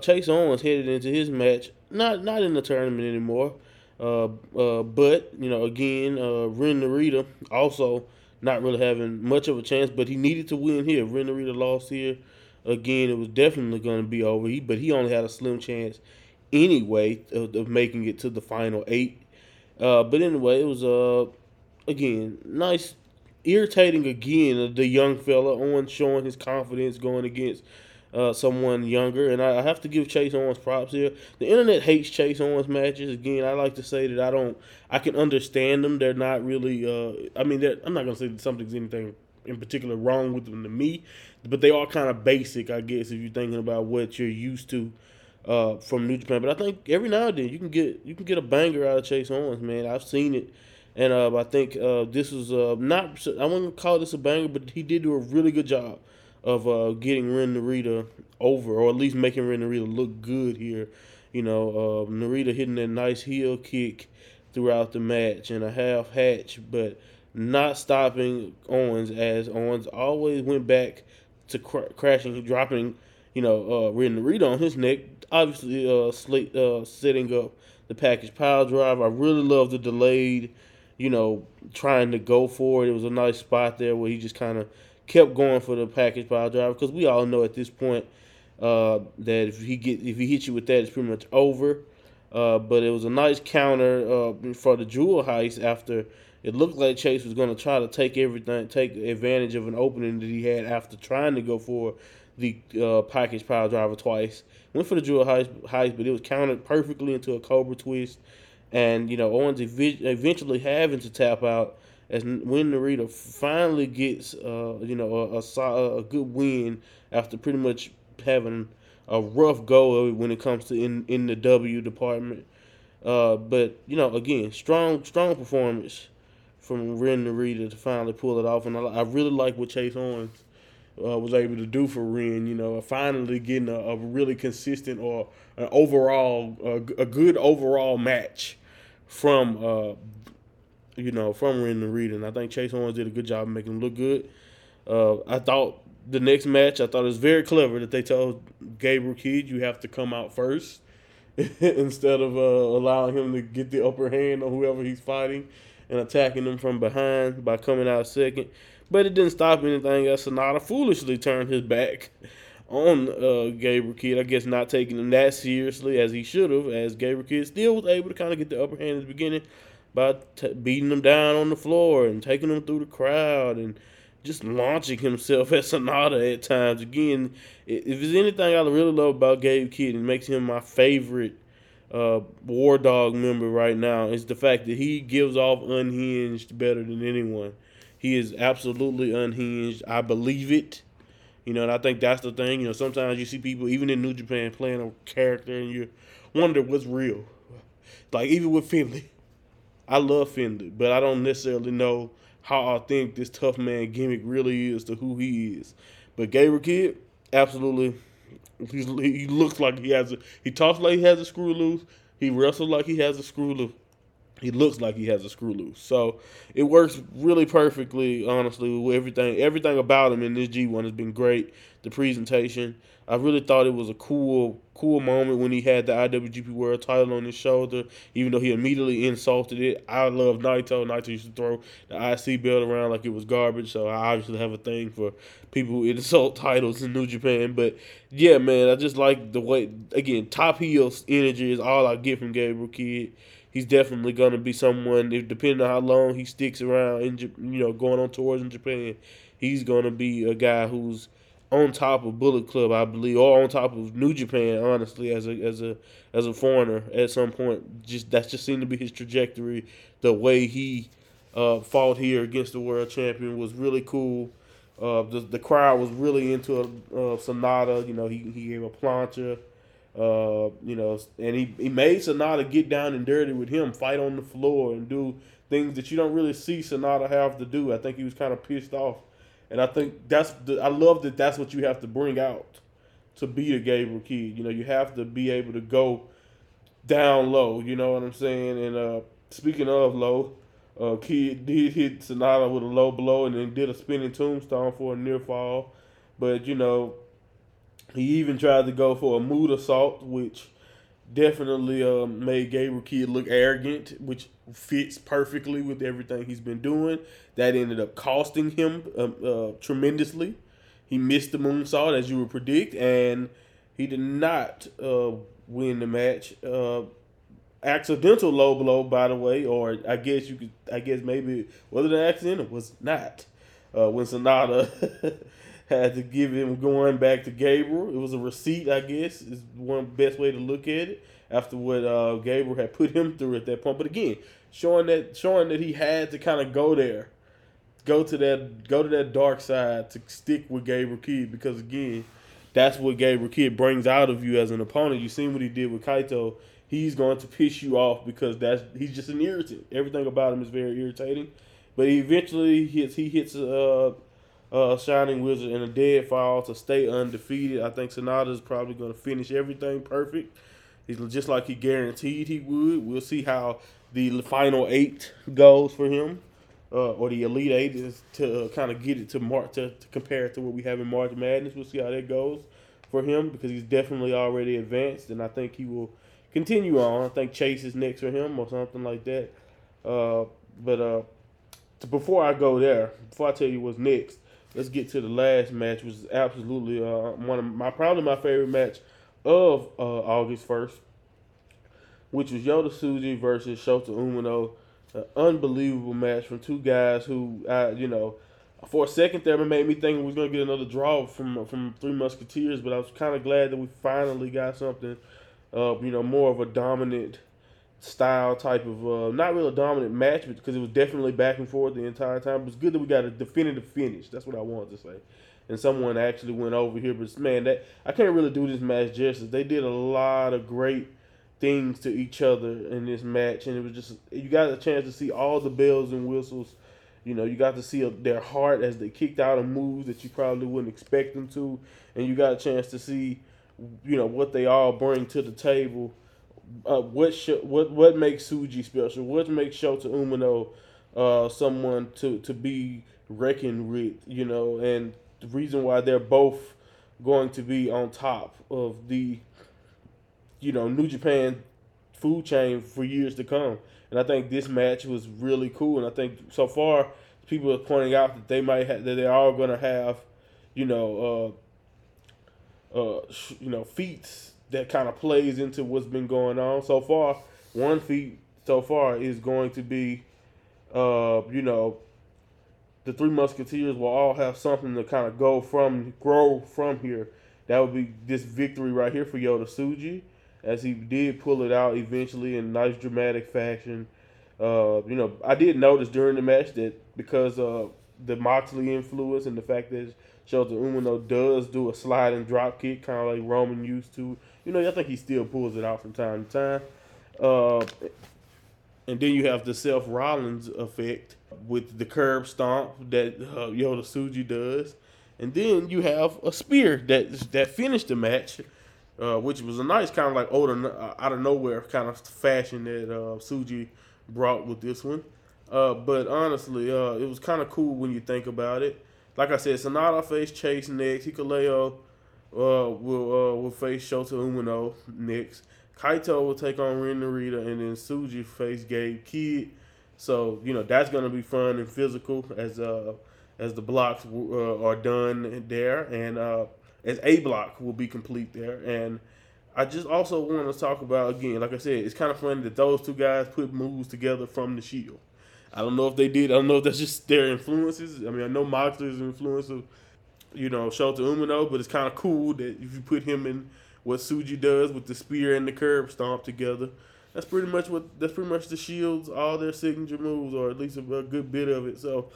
Chase Owens headed into his match, not in the tournament anymore. But, again, Ren Narita also not really having much of a chance, but he needed to win here. Ren Narita lost here. Again, it was definitely going to be over, but he only had a slim chance anyway of making it to the final eight. But anyway, it was, again, nice, irritating again, the young fella Owens showing his confidence going against someone younger. And I have to give Chase Owens props here. The internet hates Chase Owens matches. Again, I like to say that I can understand them. They're not really, I'm not going to say that something's anything in particular wrong with them to me, but they are kind of basic, I guess, if you're thinking about what you're used to from New Japan. But I think every now and then you can get a banger out of Chase Owens, man. I've seen it. And I think this was not, I wouldn't call this a banger, but he did do a really good job of getting Ren Narita over, or at least making Ren Narita look good here. You know, Narita hitting that nice heel kick throughout the match and a half hatch, but not stopping Owens, as Owens always went back to crashing, dropping, Ren Narita on his neck, obviously setting up the package pile drive. I really love the delayed, trying to go for it. It was a nice spot there where he just kind of kept going for the package pile drive, because we all know at this point that if he hits you with that, it's pretty much over. But it was a nice counter for the jewel heist after it looked like Chase was going to try to take advantage of an opening that he had after trying to go for the package pile driver twice. Went for the jewel heist, but it was countered perfectly into a cobra twist. And, Owens eventually having to tap out as when Narita finally gets, a good win after pretty much having a rough go of it when it comes to in the W department. But, again, strong performance from Ren Narita to finally pull it off. And I really like what Chase Owens was able to do for Ren, finally getting a really consistent or an overall, a good overall match from, from Ren Narita. And I think Chase Owens did a good job of making him look good. I thought the next match, it was very clever that they told Gabriel Kidd, you have to come out first instead of allowing him to get the upper hand on whoever he's fighting and attacking them from behind by coming out second. But it didn't stop anything. SANADA foolishly turned his back on Gabriel Kidd, I guess not taking him that seriously as he should have, as Gabriel Kidd still was able to kind of get the upper hand at the beginning by beating him down on the floor and taking him through the crowd and just launching himself at SANADA at times. Again, if there's anything I really love about Gabe Kidd and makes him my favorite War Dog member right now, is the fact that he gives off unhinged better than anyone. He is absolutely unhinged. I believe it. And I think that's the thing. Sometimes you see people, even in New Japan, playing a character and you wonder what's real. Like, even with Finlay. I love Finlay, but I don't necessarily know how authentic this tough man gimmick really is to who he is. But Gabriel Kidd, absolutely. He looks like he talks like he has a screw loose. He wrestles like he has a screw loose. He looks like he has a screw loose. So it works really perfectly, honestly, with everything. Everything about him in this G1 has been great. The presentation. I really thought it was a cool moment when he had the IWGP World title on his shoulder, even though he immediately insulted it. I love Naito. Naito used to throw the IC belt around like it was garbage, so I obviously have a thing for people who insult titles in New Japan. But, yeah, man, I just like the way, again, top heel energy is all I get from Gabriel Kidd. He's definitely going to be someone, depending on how long he sticks around, in, going on tours in Japan, he's going to be a guy who's on top of Bullet Club, I believe, or on top of New Japan, honestly, as a foreigner at some point. That seemed to be his trajectory. The way he fought here against the world champion was really cool. The crowd was really into SANADA. He gave a plancha. And he made SANADA get down and dirty with him, fight on the floor and do things that you don't really see SANADA have to do. I think he was kind of pissed off. And I think I love that that's what you have to bring out to be a Gabriel Kidd. You have to be able to go down low, you know what I'm saying? And speaking of low, Kidd did hit SANADA with a low blow and then did a spinning tombstone for a near fall. But, he even tried to go for a mood assault, which definitely made Gabriel Kidd look arrogant, which fits perfectly with everything he's been doing. That ended up costing him tremendously. He missed the moonsault, as you would predict, and he did not win the match. Accidental low blow, by the way, or I guess you could, maybe whether the accident it was not. When SANADA had to give him going back to Gabriel, it was a receipt, I guess, is one best way to look at it. After what Gabriel had put him through at that point, but again, showing that he had to kind of go there, go to that dark side to stick with Gabriel Kidd, because again, that's what Gabriel Kidd brings out of you as an opponent. You seen what he did with Kaito. He's going to piss you off because he's just an irritant. Everything about him is very irritating. But eventually he hits a Shining Wizard in a deadfall to stay undefeated. I think SANADA is probably going to finish everything perfect. He's just like he guaranteed he would. We'll see how the final 8 goes for him, or the Elite 8 is to kind of get it to March to compare it to what we have in March Madness. We'll see how that goes for him because he's definitely already advanced, and I think he will continue on. I think Chase is next for him or something like that. Before I go there, before I tell you what's next, let's get to the last match, which is absolutely probably my favorite match of August 1st, which was Yota Tsuji versus Shota Umino. An unbelievable match from two guys who, for a second there, it made me think we was going to get another draw from Three Musketeers, but I was kind of glad that we finally got something, more of a dominant style type of, not really a dominant match, but because it was definitely back and forth the entire time. It was good that we got a definitive finish. That's what I wanted to say. And someone actually went over here, but man, that I can't really do this match justice. They did a lot of great things to each other in this match, and it was just, you got a chance to see all the bells and whistles. You got to see their heart as they kicked out of moves that you probably wouldn't expect them to, and you got a chance to see, what they all bring to the table. What makes Tsuji special? What makes Shota Umino someone to be reckoned with? And the reason why they're both going to be on top of the New Japan food chain for years to come. And I think this match was really cool. And I think so far people are pointing out that they might have, that they're all going to have feats that kind of plays into what's been going on so far. One feat so far is going to be, the Three Musketeers will all have something to kind of grow from here. That would be this victory right here for Yota Tsuji, as he did pull it out eventually in nice dramatic fashion. I did notice during the match that because of the Moxley influence and the fact that Shota Umino does do a slide and drop kick, kind of like Roman used to. I think he still pulls it out from time to time. And then you have the Seth Rollins effect with the curb stomp that Yota Tsuji does. And then you have a spear that finished the match, which was a nice kind of like out of nowhere kind of fashion that Tsuji brought with this one. But honestly, it was kind of cool when you think about it. Like I said, SANADA faced Chase next. Hikuleo will face Shota Umino next. Kaito will take on Ren Narita, and then Tsuji face Gabe Kidd. So, that's going to be fun and physical as the blocks are done there, and as A block will be complete there. And I just also want to talk about, again, like I said, it's kind of funny that those two guys put moves together from the Shield. I don't know if they did. I don't know if that's just their influences. I mean, I know Moxley's influence of, Shota Umino, but it's kind of cool that if you put him in what Tsuji does with the spear and the curb stomp together, that's pretty much the Shield's, all their signature moves, or at least a good bit of it. So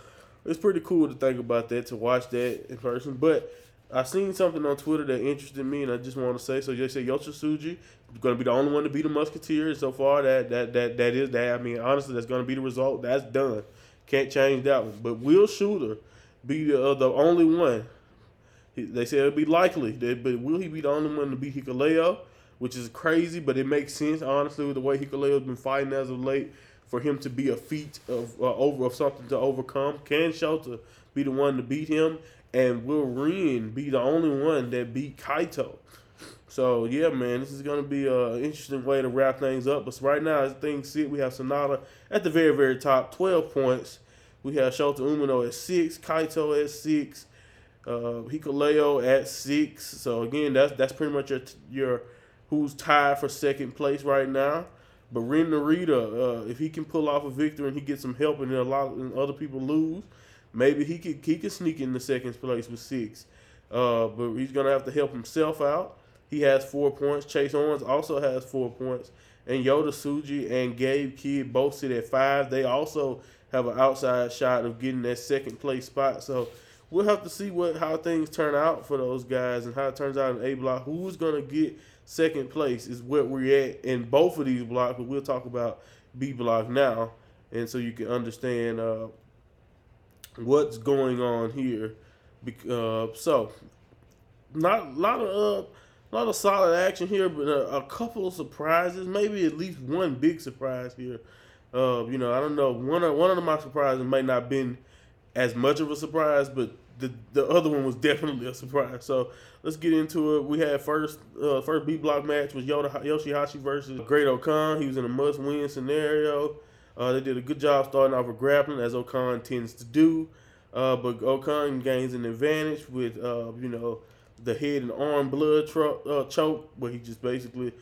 it's pretty cool to think about that, to watch that in person. But I seen something on Twitter that interested me, and I just want to say. So they say Yota Tsuji is going to be the only one to beat the Musketeers. So far, that is that. I mean, honestly, that's going to be the result. That's done. Can't change that one. But will Shooter be the only one? They say it'll be likely, but will he be the only one to beat Hikuleo? Which is crazy, but it makes sense honestly with the way Hikuleo's been fighting as of late. For him to be a feat of something to overcome. Can Shota be the one to beat him? And will Ren be the only one that beat Kaito? So, yeah, man, this is going to be an interesting way to wrap things up. But right now, as things sit, we have SANADA at the very, very top, 12 points. We have Shota Umino at 6, Kaito at 6, Hikuleo at 6. So, again, that's pretty much your who's tied for second place right now. But Ren Narita, if he can pull off a victory and he gets some help and a lot and other people lose, maybe he could sneak in the second place with 6. But he's gonna have to help himself out. He has 4 points. Chase Owens also has 4 points. And Yota Tsuji and Gabe Kidd both sit at 5. They also have an outside shot of getting that second place spot. So we'll have to see how things turn out for those guys and how it turns out in A block. Who's gonna get second place is where we're at in both of these blocks, but we'll talk about B block now, and so you can understand what's going on here. So not a lot of solid action here, but a couple of surprises, maybe at least one big surprise here. I don't know. One of my surprises may not been as much of a surprise, but the other one was definitely a surprise. So let's get into it. We had first B block match was Yoshi-Hashi versus Great-O-Khan. He was in a must-win scenario. They did a good job starting off with grappling, as O-Khan tends to do. But O-Khan gains an advantage with the head and arm blood choke, where he just basically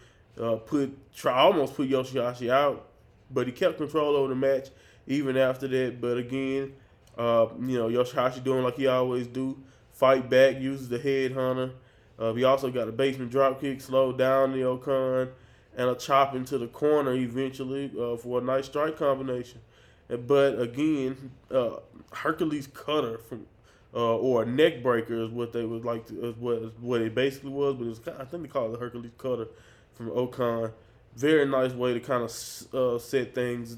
almost put Yoshi-Hashi out, but he kept control over the match even after that. But again, Yoshi-Hashi doing like he always do, fight back, uses the headhunter. He also got a basement drop kick, slowed down the O-Khan, and a chop into the corner eventually for a nice strike combination. But again, Hercules cutter from or a neck breaker is what it basically was. But I think they call it the Hercules cutter from O-Khan. Very nice way to kind of set things,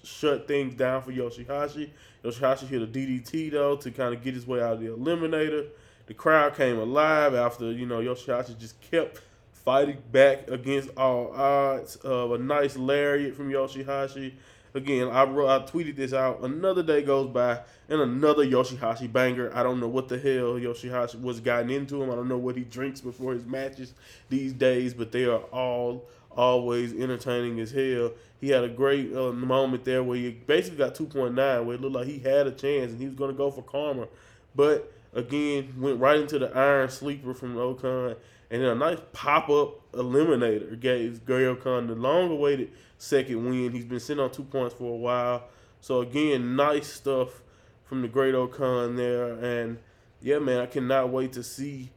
shut things down for Yoshi-Hashi. Yoshi-Hashi hit a DDT, though, to kind of get his way out of the eliminator. The crowd came alive after, Yoshi-Hashi just kept fighting back against all odds. A nice lariat from Yoshi-Hashi. Again, I tweeted this out. Another day goes by, and another Yoshi-Hashi banger. I don't know what the hell Yoshi-Hashi was gotten into him. I don't know what he drinks before his matches these days, but they are all always entertaining as hell. He had a great moment there where he basically got 2.9, where it looked like he had a chance and he was going to go for karma. But again, went right into the iron sleeper from O-Khan. And then a nice pop-up eliminator gave Great-O-Khan the long-awaited second win. He's been sitting on 2 points for a while. So again, nice stuff from the Great-O-Khan there. And yeah, man, I cannot wait to see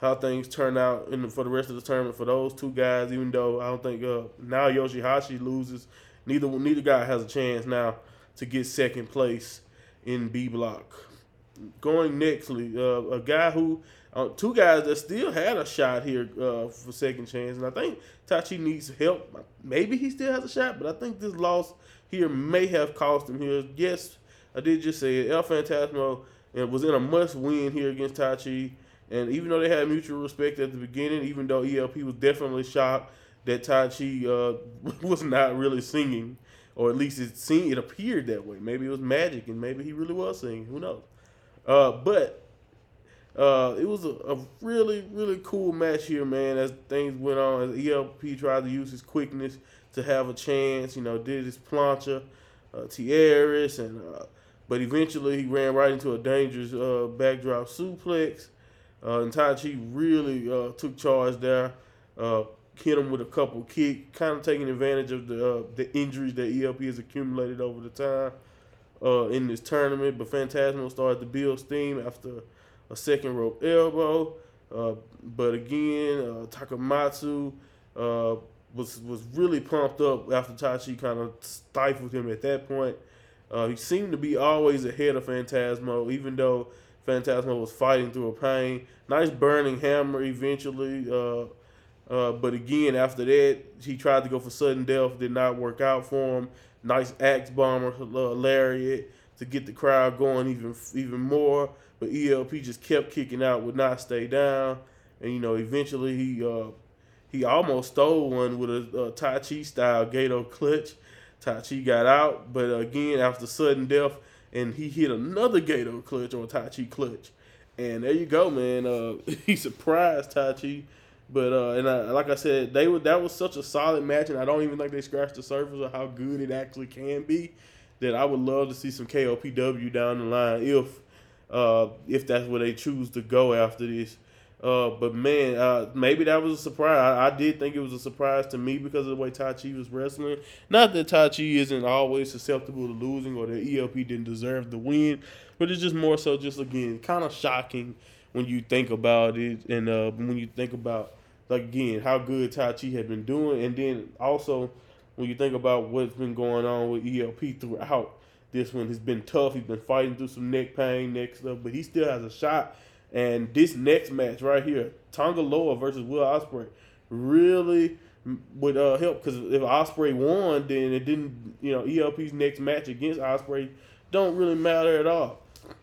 how things turn out for the rest of the tournament for those two guys, even though I don't think now Yoshi-Hashi loses. Neither guy has a chance now to get second place in B block. Going nextly, two guys that still had a shot here for second chance, and I think Taichi needs help. Maybe he still has a shot, but I think this loss here may have cost him here. Yes, I did just say it. El Phantasmo was in a must-win here against Taichi. And even though they had mutual respect at the beginning, even though ELP was definitely shocked that Taichi was not really singing, or at least it appeared that way. Maybe it was magic, and maybe he really was singing. Who knows? But it was a really, really cool match here, man, as things went on. As ELP tried to use his quickness to have a chance, did his plancha, Tierras, but eventually he ran right into a dangerous backdrop suplex. And Taichi really took charge there, hit him with a couple kick, kind of taking advantage of the injuries that ELP has accumulated over the time in this tournament. But Phantasmo started to build steam after a second rope elbow. But again, Takamatsu was really pumped up after Taichi kind of stifled him at that point. He seemed to be always ahead of Phantasmo, even though Phantasmo was fighting through a pain. Nice burning hammer eventually. But again, after that, he tried to go for sudden death. Did not work out for him. Nice axe bomber, lariat to get the crowd going even more. But ELP just kept kicking out, would not stay down. And, eventually he almost stole one with a Taichi-style Gato clutch. Taichi got out. But again, after sudden death, and he hit another Gato clutch on Taichi clutch. And there you go, man. He surprised Taichi. But, like I said, that was such a solid match, and I don't even think they scratched the surface of how good it actually can be, that I would love to see some KOPW down the line if that's where they choose to go after this. But man, maybe that was a surprise. I did think it was a surprise to me because of the way Taichi was wrestling. Not that Taichi isn't always susceptible to losing or that ELP didn't deserve the win, but it's just more so just, again, kind of shocking when you think about it and when you think about, like, again, how good Taichi had been doing. And then also when you think about what's been going on with ELP throughout this one, has been tough. He's been fighting through some neck pain, neck stuff, but he still has a shot. And this next match right here, Tonga Loa versus Will Ospreay, really would help, because if Ospreay won, then it didn't, you know, ELP's next match against Ospreay don't really matter at all.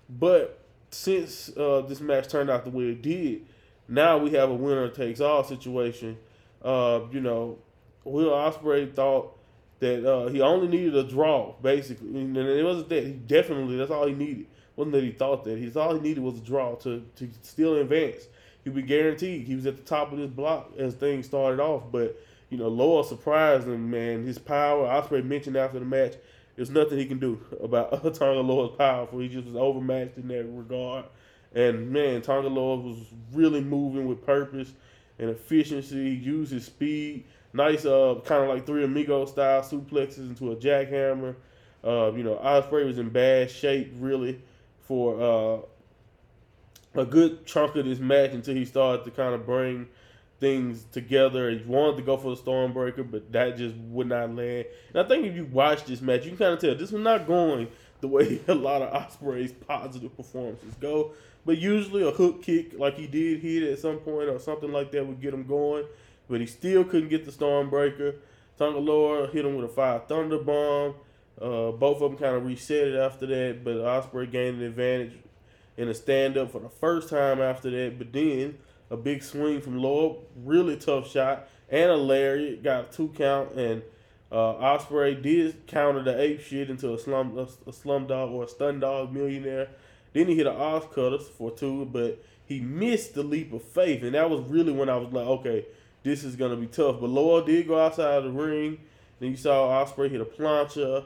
But since this match turned out the way it did, now we have a winner takes all situation. You know, Will Ospreay thought that he only needed a draw, basically. And it wasn't that. He definitely, that's all he needed. Wasn't that he thought that. All he needed was a draw to still advance. He'd be guaranteed. He was at the top of this block as things started off. But, you know, Loa surprised him, man. His power, Ospreay mentioned after the match, there's nothing he can do about Tonga Loa's power. He just was overmatched in that regard. And, man, Tonga Loa was really moving with purpose and efficiency. He used his speed. Nice kind of like Three Amigos style suplexes into a jackhammer. You know, Ospreay was in bad shape, really, for a good chunk of this match until he started to kind of bring things together. He wanted to go for the Stormbreaker, but that just would not land. And I think if you watch this match, you can kind of tell this was not going the way a lot of Ospreay's positive performances go. But usually a hook kick like he did hit at some point or something like that would get him going. But he still couldn't get the Stormbreaker. Tonga Loa hit him with a 5 Thunder Bomb. Both of them kind of reset it after that, but Ospreay gained an advantage in a stand-up for the first time after that. But then a big swing from Loa, really tough shot, and a lariat, got a 2 count, and Ospreay did counter the ape shit into a slum dog or a stun dog millionaire. Then he hit an off cutter for 2, but he missed the leap of faith, and that was really when I was like, okay, this is going to be tough. But Loa did go outside of the ring, then you saw Ospreay hit a plancha.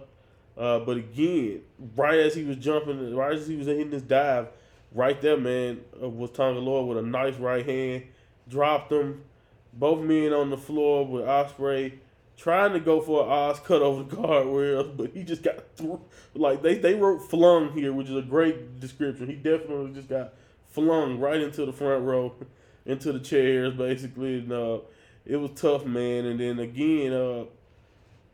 But again, right as he was jumping, right as he was hitting this dive, right there, man, was Tonga Loa with a nice right hand. Dropped him. Both men on the floor with Ospreay trying to go for an Oz cut over the guardrails, but he just got through. Like, they wrote flung here, which is a great description. He definitely just got flung right into the front row, into the chairs, basically. And it was tough, man. And then again,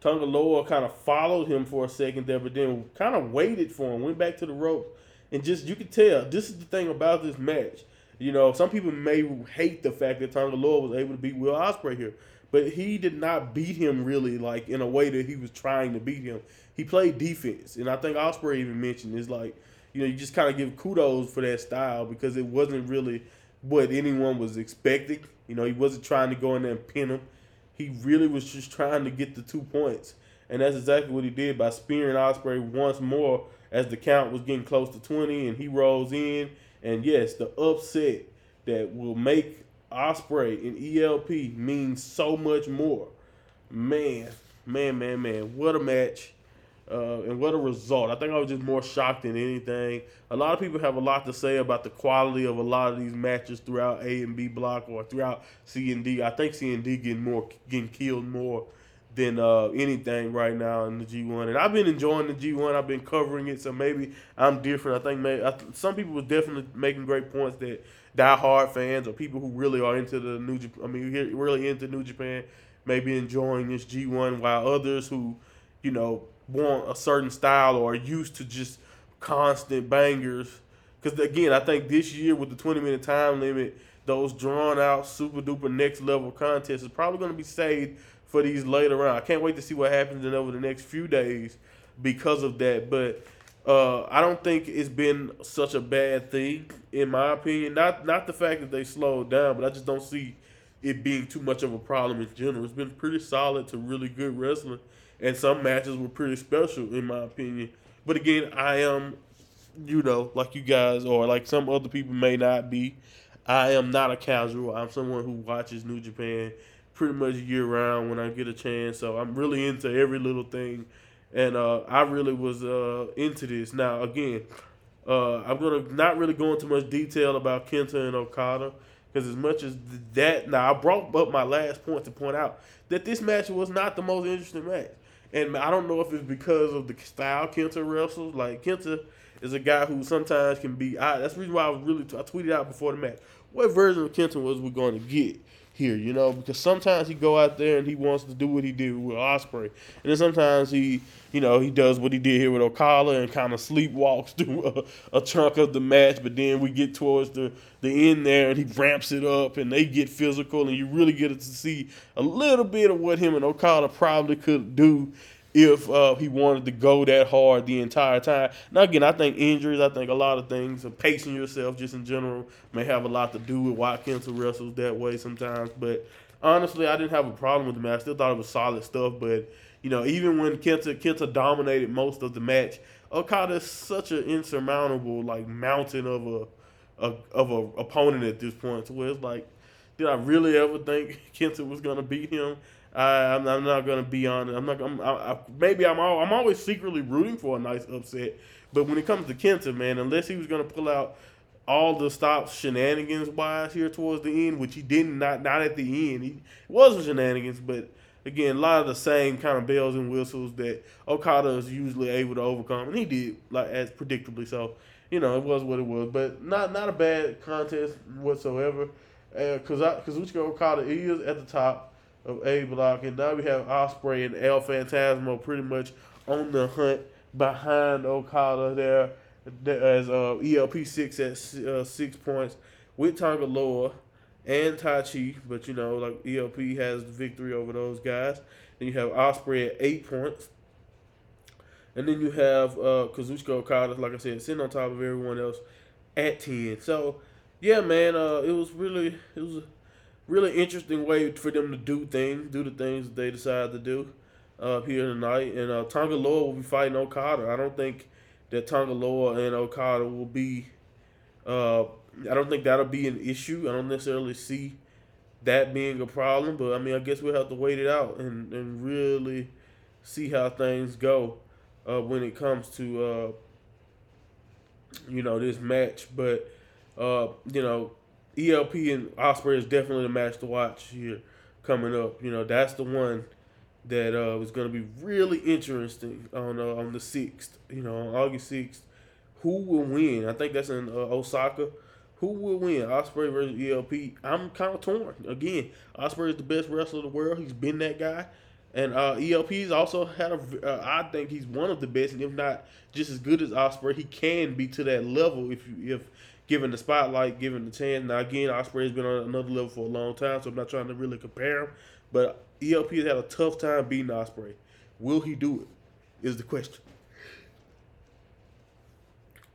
Tonga Loa kind of followed him for a second there, but then kind of waited for him, went back to the ropes, and just, you could tell, this is the thing about this match. You know, some people may hate the fact that Tonga Loa was able to beat Will Ospreay here, but he did not beat him really, like, in a way that he was trying to beat him. He played defense, and I think Ospreay even mentioned it's like, you know, you just kind of give kudos for that style because it wasn't really what anyone was expecting. You know, he wasn't trying to go in there and pin him. He really was just trying to get the 2 points. And that's exactly what he did by spearing Ospreay once more as the count was getting close to 20 and he rolls in. And yes, the upset that will make Ospreay and ELP mean so much more. Man, what a match. And what a result. I think I was just more shocked than anything. A lot of people have a lot to say about the quality of a lot of these matches throughout A and B block or throughout C and D. I think C and D getting killed more than anything right now in the G1. And I've been enjoying the G1. I've been covering it, so maybe I'm different. I think some people were definitely making great points that diehard fans or people who really are into New Japan may be enjoying this G1, while others who, you know, want a certain style or are used to just constant bangers. Because, again, I think this year with the 20-minute time limit, those drawn-out, super-duper next-level contests is probably going to be saved for these later on. I can't wait to see what happens over the next few days because of that. But I don't think it's been such a bad thing, in my opinion. Not the fact that they slowed down, but I just don't see it being too much of a problem in general. It's been pretty solid to really good wrestling. And some matches were pretty special, in my opinion. But again, I am, you know, like you guys or like some other people may not be, I am not a casual. I'm someone who watches New Japan pretty much year-round when I get a chance. So I'm really into every little thing. And I really was into this. Now, again, I'm going to not really go into much detail about Kenta and Okada. Because as much as that, now I brought up my last point to point out that this match was not the most interesting match. And I don't know if it's because of the style Kenta wrestles. Like, Kenta is a guy who sometimes can be, that's the reason why I tweeted out before the match, what version of Kenta was we going to get here, you know? Because sometimes he go out there and he wants to do what he did with Will Ospreay. And then sometimes he, you know, he does what he did here with Okada and kind of sleepwalks through a chunk of the match. But then we get towards the end there and he ramps it up and they get physical. And you really get to see a little bit of what him and Okada probably could do if he wanted to go that hard the entire time. Now, again, I think injuries, I think a lot of things, pacing yourself just in general may have a lot to do with why Kenta wrestles that way sometimes. But honestly, I didn't have a problem with the match. I still thought it was solid stuff. But, you know, even when Kenta dominated most of the match, Okada is such an insurmountable, like, mountain of a opponent at this point to where it's like, did I really ever think Kenta was going to beat him? I'm not gonna be on it. I'm always secretly rooting for a nice upset, but when it comes to Kenta, man, unless he was gonna pull out all the stops shenanigans wise here towards the end, which he didn't, not at the end. It wasn't shenanigans, but again, a lot of the same kind of bells and whistles that Okada is usually able to overcome, and he did, like, as predictably. So, you know, it was what it was, but not a bad contest whatsoever. Because Kazuchika Okada is at the top of A Block, and now we have Ospreay and El Phantasmo pretty much on the hunt behind Okada there as ELP6 at 6 points with Tonga Loa and Taichi, but you know, like, ELP has the victory over those guys. Then you have Ospreay at 8 points, and then you have Kazuchika Okada, like I said, sitting on top of everyone else at 10. So yeah, man, it was a really interesting way for them to do the things that they decided to do here tonight. And Tonga Loa will be fighting Okada. I don't think that Tonga Loa and Okada will be I don't think that'll be an issue. I don't necessarily see that being a problem. But, I mean, I guess we'll have to wait it out and really see how things go when it comes to, you know, this match. But, you know, ELP and Ospreay is definitely the match to watch here coming up. You know, that's the one that is going to be really interesting on the 6th, you know, on August 6th. Who will win? I think that's in Osaka. Who will win, Ospreay versus ELP? I'm kind of torn. Again, Ospreay is the best wrestler in the world. He's been that guy. And ELP's also had I think he's one of the best, and if not just as good as Ospreay, he can be to that level if given the spotlight, given the chance. Now, again, Ospreay's been on another level for a long time, so I'm not trying to really compare him. But ELP has had a tough time beating Ospreay. Will he do it is the question.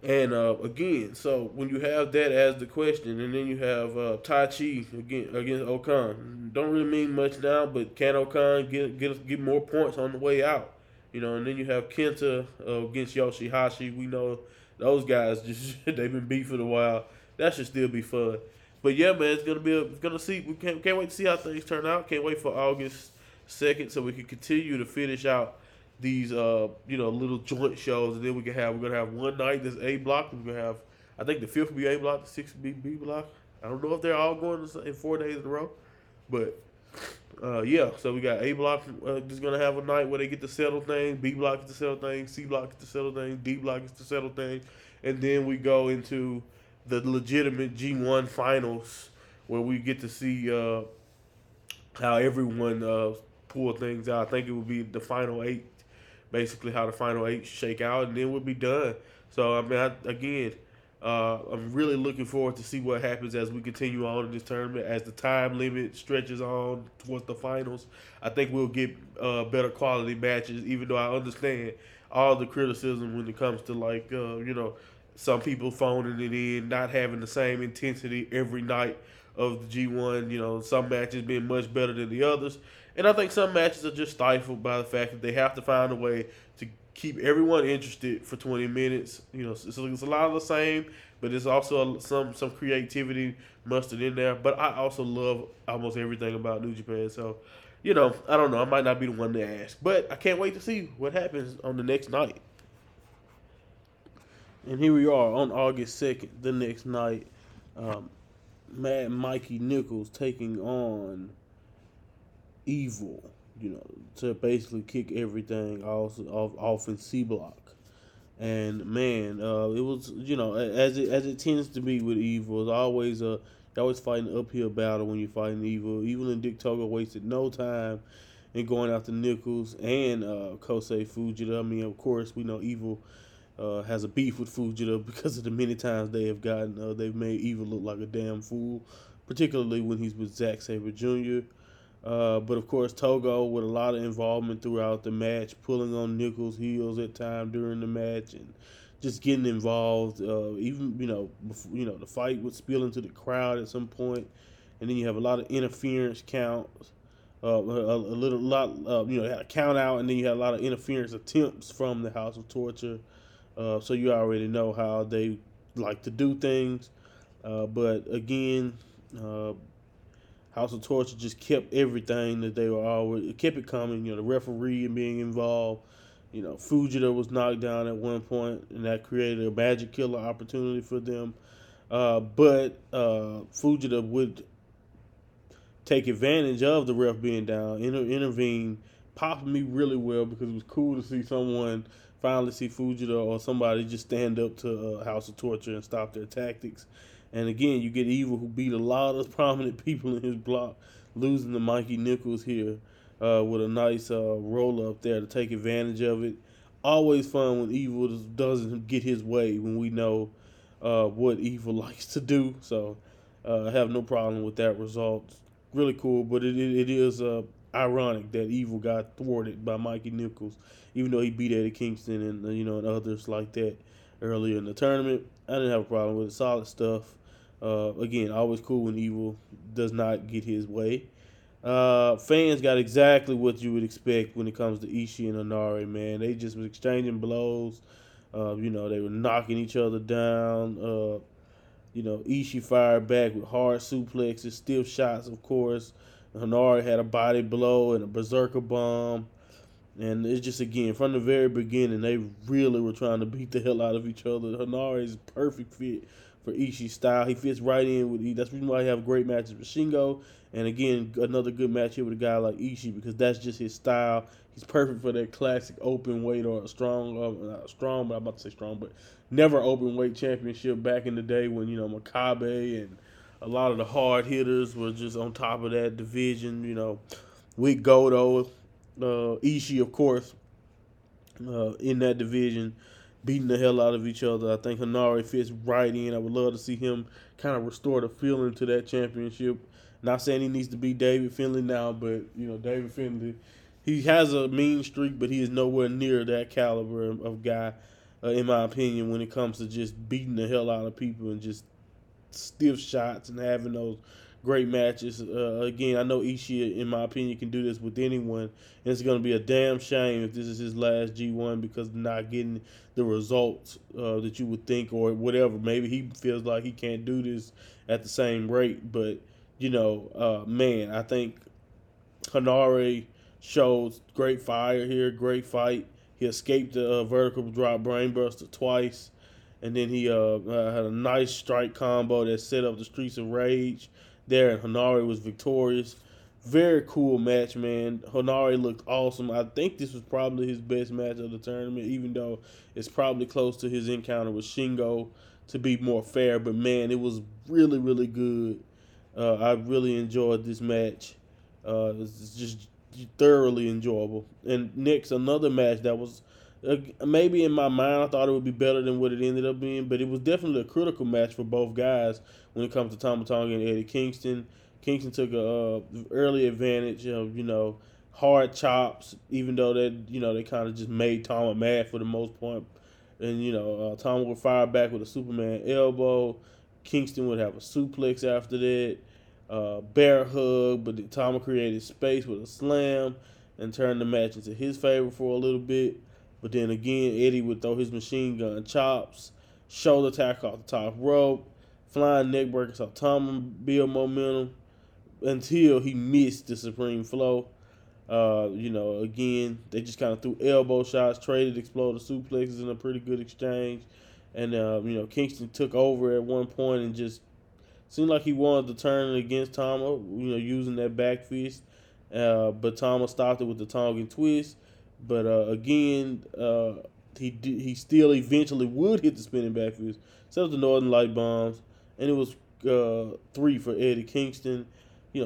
And, again, so when you have that as the question, and then you have Taichi against Okan. Don't really mean much now, but can Okan get more points on the way out? You know, and then you have Kenta against Yoshi-Hashi. We know those guys they've been beat for a while. That should still be fun. But yeah, man, we can't wait to see how things turn out. Can't wait for August 2nd so we can continue to finish out these little joint shows, and then we're gonna have one night that's A block. We're gonna have, I think the 5th will be A block, the 6th will be B block. I don't know if they're all going in 4 days in a row, but yeah. So we got A block just gonna have a night where they get to settle things. B block is to settle things. C block is to settle things. D block is to settle things, and then we go into the legitimate G1 finals where we get to see how everyone pull things out. I think it will be the final 8, basically how the final 8 shake out, and then we'll be done. So I mean, I'm really looking forward to see what happens as we continue on in this tournament. As the time limit stretches on towards the finals, I think we'll get better quality matches, even though I understand all the criticism when it comes to, like, some people phoning it in, not having the same intensity every night of the G1, you know, some matches being much better than the others. And I think some matches are just stifled by the fact that they have to find a way to keep everyone interested for 20 minutes. You know, so it's a lot of the same, but it's also some creativity mustered in there. But I also love almost everything about New Japan. So, you know, I don't know. I might not be the one to ask. But I can't wait to see what happens on the next night. And here we are on August 2nd, the next night. Mad Mikey Nicholls taking on Evil, you know, to basically kick everything off in C Block. And man, it was, you know, as it tends to be with Evil, it's always a you always fighting an uphill battle when you're fighting Evil. Evil and Dick Togo wasted no time in going after Nicholls and Kosei Fujita. I mean, of course, we know Evil has a beef with Fujita because of the many times they have gotten, they've made Evil look like a damn fool, particularly when he's with Zach Sabre Jr. But of course, Togo with a lot of involvement throughout the match, pulling on Nicholls' heels at time during the match, and just getting involved. Even the fight would spill into the crowd at some point, and then you have a lot of interference counts. They had a count out, and then you had a lot of interference attempts from the House of Torture. So you already know how they like to do things. But again, House of Torture just kept everything that they were always, kept it coming, you know, the referee and being involved. You know, Fujita was knocked down at one point, and that created a magic killer opportunity for them. But Fujita would take advantage of the ref being down, intervene, popping me really well, because it was cool to see someone finally see Fujita or somebody just stand up to House of Torture and stop their tactics. And again, you get Evil, who beat a lot of prominent people in his block, losing to Mikey Nicholls here with a nice roll-up there to take advantage of it. Always fun when Evil doesn't get his way, when we know what Evil likes to do. So I have no problem with that result. Really cool, but it is ironic that Evil got thwarted by Mikey Nicholls, even though he beat Eddie Kingston and and others like that earlier in the tournament. I didn't have a problem with it. Solid stuff. Again, always cool when Evil does not get his way. Fans got exactly what you would expect when it comes to Ishii and Henare, man. They just was exchanging blows. They were knocking each other down. Ishii fired back with hard suplexes, stiff shots, of course. Henare had a body blow and a berserker bomb. And it's just, again, from the very beginning, they really were trying to beat the hell out of each other. Henare is a perfect fit for Ishii's style. He fits right in with Ishii. That's why he have great matches with Shingo. And, again, another good match here with a guy like Ishii, because that's just his style. He's perfect for that classic open weight or never open weight championship back in the day when, Makabe and a lot of the hard hitters were just on top of that division, with Goto. Ishii, of course, in that division, beating the hell out of each other. I think Henare fits right in. I would love to see him kind of restore the feeling to that championship. Not saying he needs to beat David Finlay now, but, David Finlay, he has a mean streak, but he is nowhere near that caliber of guy, in my opinion, when it comes to just beating the hell out of people and just stiff shots and having those great matches. Again, I know Ishii, in my opinion, can do this with anyone, and it's going to be a damn shame if this is his last G1, because not getting the results that you would think or whatever. Maybe he feels like he can't do this at the same rate, but, I think Henare shows great fire here, great fight. He escaped the vertical drop brainbuster twice, and then he had a nice strike combo that set up the Streets of Rage there, and Henare was victorious. Very cool match, man. Henare looked awesome. I think this was probably his best match of the tournament, even though it's probably close to his encounter with Shingo, to be more fair. But, man, it was really, really good. I really enjoyed this match. It's just thoroughly enjoyable. And next, another match that was maybe in my mind, I thought it would be better than what it ended up being, but it was definitely a critical match for both guys when it comes to Tama Tonga and Eddie Kingston. Kingston took an early advantage of, hard chops, even though that, they kind of just made Tama mad for the most part. And, Tama would fire back with a Superman elbow. Kingston would have a suplex after that, bear hug, but then Tama created space with a slam and turned the match into his favor for a little bit. But then again, Eddie would throw his machine gun chops, shoulder tackle off the top rope, flying neck breakers off Tama, build momentum until he missed the Supreme Flow. Again, they just kind of threw elbow shots, traded exploder suplexes in a pretty good exchange. And, Kingston took over at one point and just Seemed like he wanted to turn against Tama, using that back fist. But Tama stopped it with the Tongan twist. But he still eventually would hit the spinning back fist, set up the Northern Light Bombs, and it was 3 for Eddie Kingston.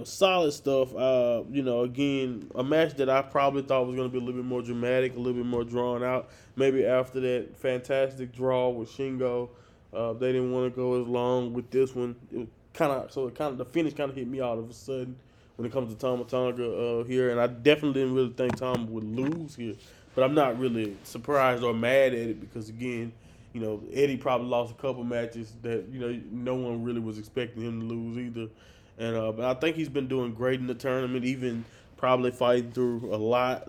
Solid stuff. Again, a match that I probably thought was going to be a little bit more dramatic, a little bit more drawn out. Maybe after that fantastic draw with Shingo, they didn't want to go as long with this one. The finish kind of hit me all of a sudden when it comes to Tama Tonga here, and I definitely didn't really think Tama would lose here. But I'm not really surprised or mad at it because, again, Eddie probably lost a couple matches that, no one really was expecting him to lose either. And but I think he's been doing great in the tournament, even probably fighting through a lot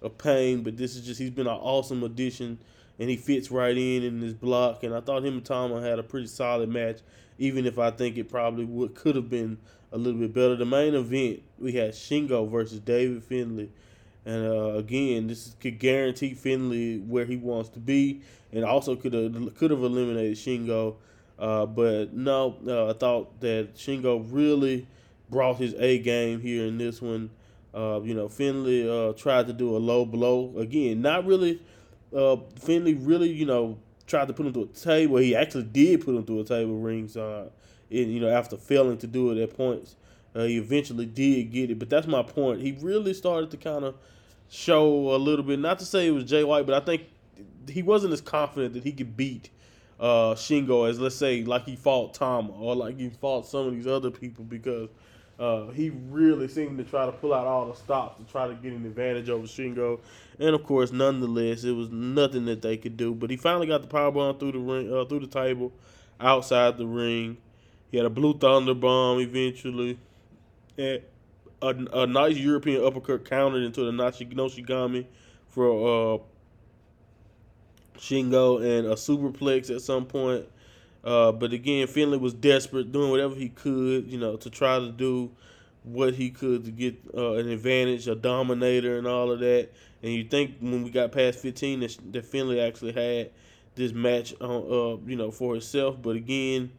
of pain. But this is just, he's been an awesome addition, and he fits right in this block. And I thought him and Tama had a pretty solid match, even if I think it probably could have been a little bit better. The main event, we had Shingo versus David Finlay. And, again, this could guarantee Finlay where he wants to be and also could have eliminated Shingo. But I thought that Shingo really brought his A game here in this one. Finlay tried to do a low blow. Again, not really Finlay really, tried to put him through a table. He actually did put him through a table ringside, after failing to do it at points. He eventually did get it, but that's my point. He really started to kind of show a little bit, not to say it was Jay White, but I think he wasn't as confident that he could beat Shingo as, let's say, like he fought Tama or like he fought some of these other people, because he really seemed to try to pull out all the stops to try to get an advantage over Shingo. And, of course, nonetheless, it was nothing that they could do. But he finally got the powerbomb through the ring, through the table, outside the ring. He had a blue thunder bomb eventually. And a nice European uppercut countered into the Noshigami for Shingo, and a superplex at some point. But again, Finlay was desperate, doing whatever he could, to try to do what he could to get an advantage, a dominator, and all of that. And you think when we got past 15 that Finlay actually had this match on, for himself. But again,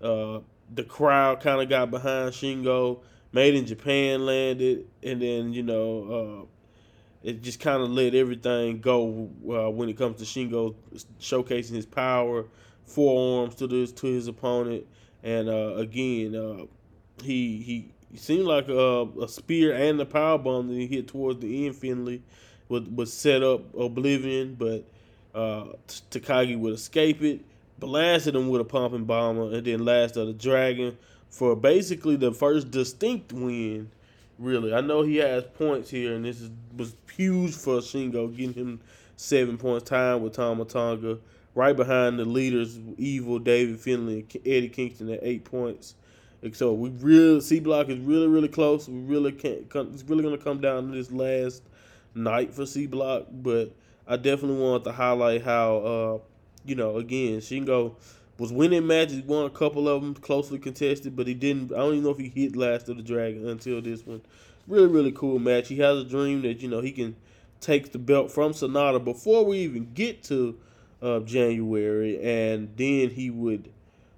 the crowd kind of got behind Shingo. Made in Japan landed, and then, it just kind of let everything go when it comes to Shingo showcasing his power, forearms to his opponent. And, he seemed like a spear and the powerbomb that he hit towards the end, Finlay, was set up Oblivion, but Takagi would escape it, blasted him with a pumping bomber, and then Last of the Dragon, for basically the first distinct win, really. I know he has points here, and was huge for Shingo, getting him 7 points, tied with Tama Tonga, right behind the leaders, Evil, David Finlay, and Eddie Kingston at 8 points. And so we really, C-Block is really, really close. We really can't. It's really going to come down to this last night for C-Block, but I definitely wanted to highlight how, again, Shingo was winning matches, won a couple of them, closely contested, but he didn't. I don't even know if he hit Last of the Dragon until this one. Really, really cool match. He has a dream that, he can take the belt from SANADA before we even get to January, and then he would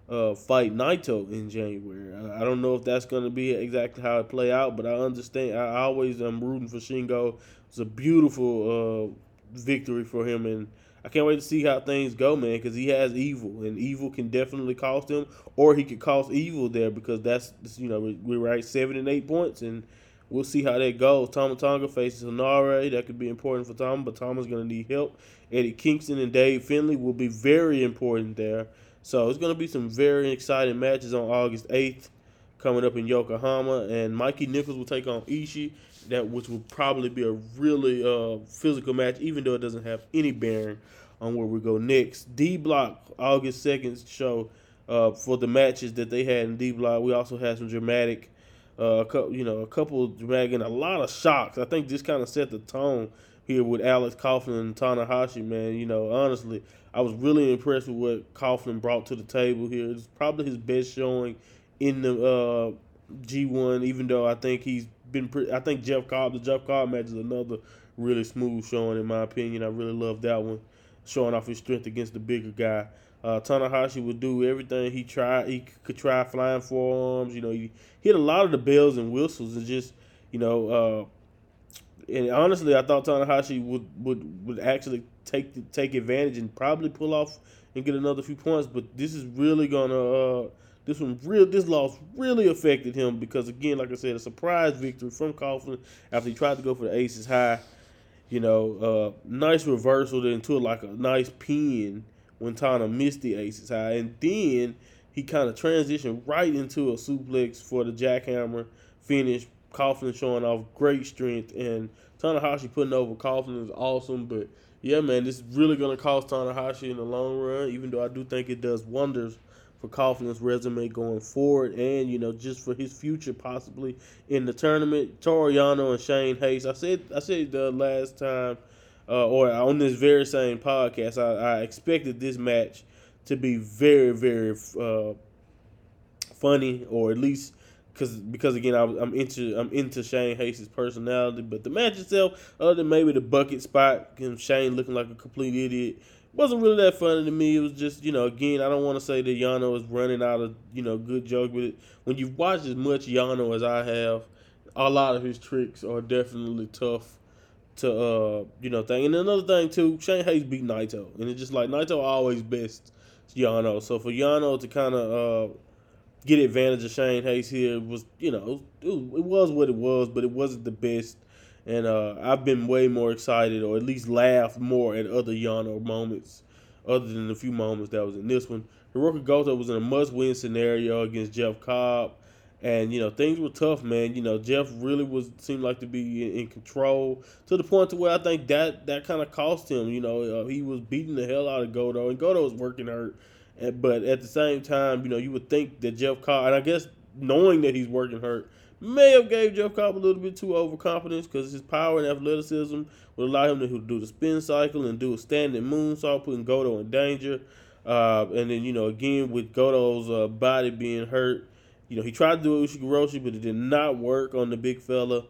fight Naito in January. I don't know if that's going to be exactly how it play out, but I understand. I always am rooting for Shingo. It's a beautiful victory for him, and I can't wait to see how things go, man, because he has Evil, and Evil can definitely cost him, or he could cost Evil there, because that's, we're right 7 and 8 points, and we'll see how that goes. Tama Tonga faces Henare. That could be important for Tama, but Tama's going to need help. Eddie Kingston and Dave Finlay will be very important there. So it's going to be some very exciting matches on August 8th coming up in Yokohama, and Mikey Nicholls will take on Ishii, which will probably be a really physical match, even though it doesn't have any bearing on where we go next. D-Block, August 2nd show for the matches that they had in D-Block. We also had some dramatic, a couple of dramatic and a lot of shocks. I think this kind of set the tone here with Alex Coughlin and Tanahashi, man. Honestly, I was really impressed with what Coughlin brought to the table here. It's probably his best showing in the G1, even though I think he's been pretty. I think the Jeff Cobb match is another really smooth showing, in my opinion. I really love that one, showing off his strength against the bigger guy. Tanahashi would do everything he tried. He could try flying forearms. You know, he hit a lot of the bells and whistles and just, you know, and honestly, I thought Tanahashi would actually take advantage and probably pull off and get another few points. But this is really gonna this loss really affected him because, again, like I said, a surprise victory from Coughlin after he tried to go for the aces high. You know, nice reversal into like a nice pin when Tana missed the aces high, and then he kind of transitioned right into a suplex for the jackhammer finish. Coughlin showing off great strength, and Tanahashi putting over Coughlin is awesome. But yeah, man, this is really going to cost Tanahashi in the long run, even though I do think it does wonders for Coughlin's resume going forward and, you know, just for his future possibly in the tournament. Toru Yano and Shane Hasten. I said the last time or on this very same podcast, I expected this match to be very, very funny, or at least Because again, I'm into Shane Hasten's personality, but the match itself, other than maybe the bucket spot and Shane looking like a complete idiot, wasn't really that funny to me. It was just, you know, again, I don't want to say that Yano is running out of, you know, good joke with it. When you've watched as much Yano as I have, a lot of his tricks are definitely tough to you know, thing. And another thing too, Shane Hasten beat Naito, and it's just like Naito always best Yano. So for Yano to kind of get advantage of Shane Hasten here was, you know, it was what it was, but it wasn't the best. And I've been way more excited, or at least laughed more at other Yano moments, other than the few moments that was in this one. Haruki Goto was in a must-win scenario against Jeff Cobb, and, you know, things were tough, man. You know, Jeff really seemed like to be in control, to the point to where I think that kind of cost him. You know, he was beating the hell out of Goto, and Goto was working hard. But at the same time, you know, you would think that Jeff Cobb, and I guess knowing that he's working hurt, may have gave Jeff Cobb a little bit too overconfidence, because his power and athleticism would allow him to do the spin cycle and do a standing moonsault, putting Goto in danger. And then, you know, again, with Goto's body being hurt, you know, he tried to do it with Ushiguroshi, but it did not work on the big fella.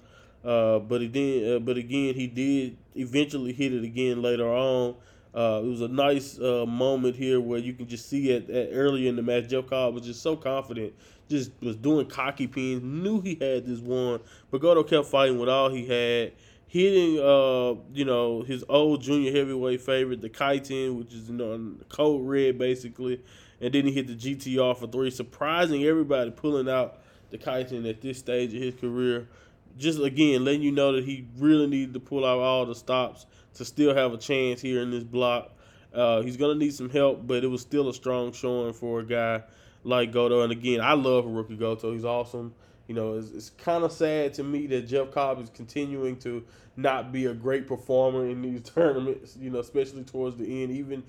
But again, he did eventually hit it again later on. It was a nice moment here where you can just see at earlier in the match, Jeff Cobb was just so confident, just was doing cocky pins, knew he had this one, but Goto kept fighting with all he had, hitting, you know, his old junior heavyweight favorite, the Kaiten, which is, you know, cold red basically, and then he hit the GTR for three, surprising everybody, pulling out the Kaiten at this stage of his career. Just, again, letting you know that he really needed to pull out all the stops to still have a chance here in this block. He's going to need some help, but it was still a strong showing for a guy like Goto. And, again, I love Haruki Goto. He's awesome. You know, it's kind of sad to me that Jeff Cobb is continuing to not be a great performer in these tournaments, you know, especially towards the end, even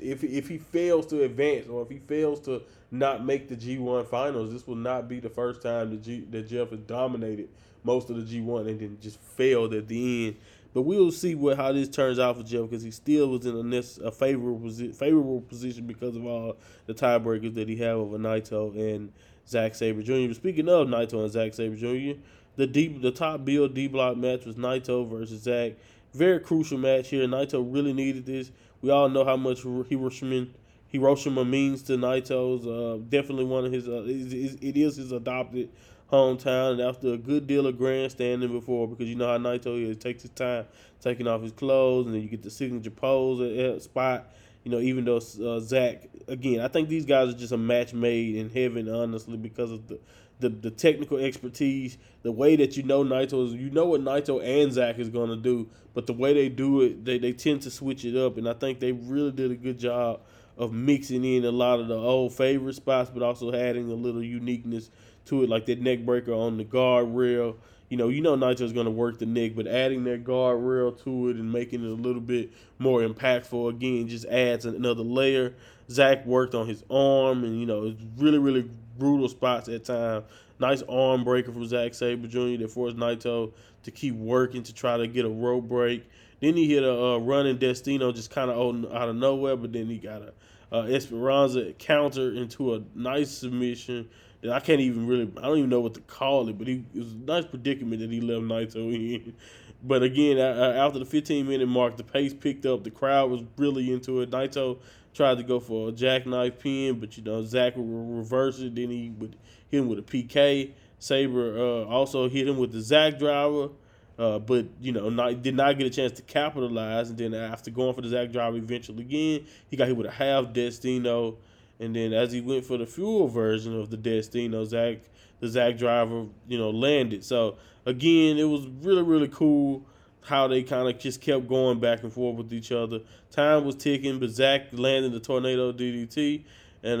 if he fails to advance, or if he fails to not make the G1 finals. This will not be the first time that Jeff has dominated most of the G1 and then just failed at the end. But we'll see how this turns out for Jeff, because he still was in a favorable position because of all the tiebreakers that he had over Naito and Zach Sabre Jr. But speaking of Naito and Zach Sabre Jr., the top bill D-block match was Naito versus Zach. Very crucial match here. Naito really needed this. We all know how much Hiroshima means to Naito's. Definitely one of his. It is his adopted hometown, and after a good deal of grandstanding before, because you know how Naito is, takes his time taking off his clothes, and then you get the signature pose at spot. You know, even though Zach, again, I think these guys are just a match made in heaven, honestly, because of the technical expertise, the way that you know Naito is, you know what Naito and Zach is going to do, but the way they do it, they tend to switch it up, and I think they really did a good job of mixing in a lot of the old favorite spots, but also adding a little uniqueness to it, like that neck breaker on the guardrail. You know Naito's going to work the neck, but adding that guardrail to it and making it a little bit more impactful, again, just adds another layer. Zach worked on his arm, and, you know, it's really, really brutal spots at times. Nice arm breaker from Zach Sabre Jr. that forced Naito to keep working to try to get a rope break. Then he hit a running Destino just kind of out of nowhere, but then he got a Esperanza counter into a nice submission. And I don't even know what to call it, but it was a nice predicament that he left Naito in. But again, after the 15-minute mark, the pace picked up. The crowd was really into it. Naito tried to go for a jackknife pin, but, you know, Zach would reverse it. Then he would hit him with a PK. Sabre also hit him with the Zach driver, but, you know, did not get a chance to capitalize. And then after going for the Zach driver eventually again, he got hit with a half Destino. And then as he went for the fuel version of the Destino, the Zach driver, you know, landed. So, again, it was really, really cool how they kind of just kept going back and forth with each other. Time was ticking, but Zach landed the Tornado DDT. And,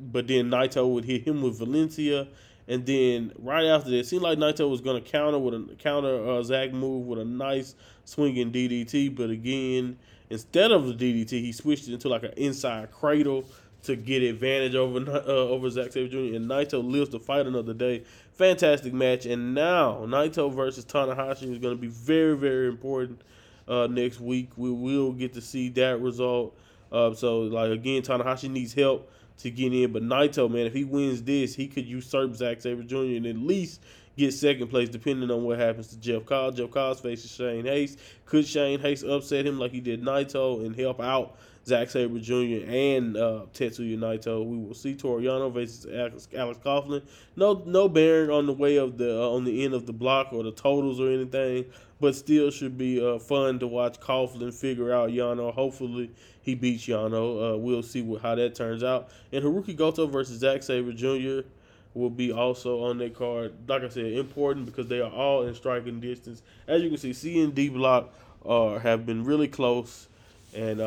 but then Naito would hit him with Valencia. And then right after that, it seemed like Naito was going to counter Zach move with a nice swinging DDT. But, again, instead of the DDT, he switched it into like an inside cradle to get advantage over Zack Sabre Jr. And Naito lives to fight another day. Fantastic match. And now Naito versus Tanahashi is going to be very, very important next week. We will get to see that result. So, Tanahashi needs help to get in. But Naito, man, if he wins this, he could usurp Zack Sabre Jr. and at least get second place, depending on what happens to Jeff Cobb. Jeff Cobb's faces Shane Haste. Could Shane Haste upset him like he did Naito and help out Zack Sabre Jr. and Tetsuya Naito? We will see. Toru Yano versus Alex Coughlin. No bearing on the way of the on the end of the block or the totals or anything, but still should be fun to watch Coughlin figure out Yano. Hopefully he beats Yano. We'll see how that turns out. And Haruki Goto versus Zack Sabre Jr. will be also on that card. Like I said, important because they are all in striking distance. As you can see, C and D block have been really close, and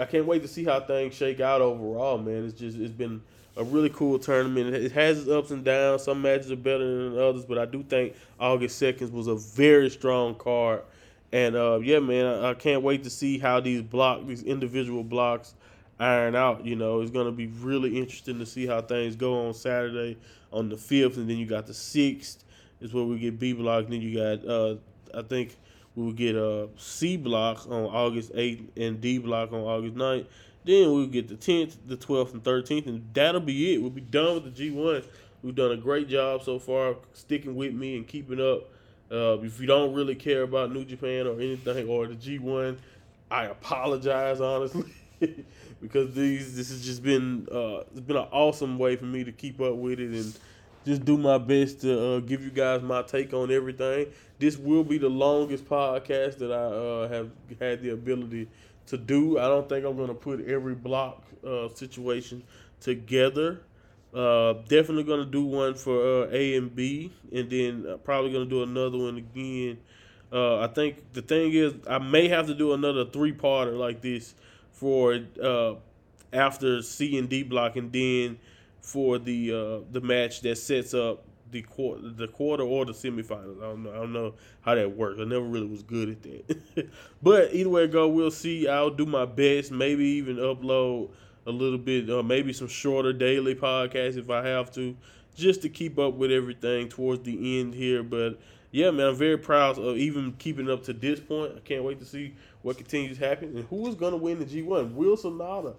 I can't wait to see how things shake out overall, man. It's been a really cool tournament. It has its ups and downs. Some matches are better than others, but I do think August 2nd was a very strong card. And, I can't wait to see how these individual blocks iron out. You know, it's going to be really interesting to see how things go on Saturday on the 5th, and then you got the 6th is where we get B block, and then you got we'll get C block on August 8th and D block on August 9th. Then we'll get the 10th, the 12th, and 13th, and that'll be it. We'll be done with the G1. We've done a great job so far sticking with me and keeping up. If you don't really care about New Japan or anything or the G1, I apologize, honestly. Because this has just been it's been an awesome way for me to keep up with it and just do my best to give you guys my take on everything. This will be the longest podcast that I have had the ability to do. I don't think I'm going to put every block situation together. Definitely going to do one for A and B, and then probably going to do another one again. I think the thing is I may have to do another three-parter like this for after C and D block, and then for the match that sets up the quarter or the semifinals. I don't know how that works. I never really was good at that. But either way it go, we'll see. I'll do my best. Maybe even upload a little bit, maybe some shorter daily podcasts if I have to, just to keep up with everything towards the end here. But yeah, man, I'm very proud of even keeping up to this point. I can't wait to see what continues happening and who is going to win the G1. Will SANADA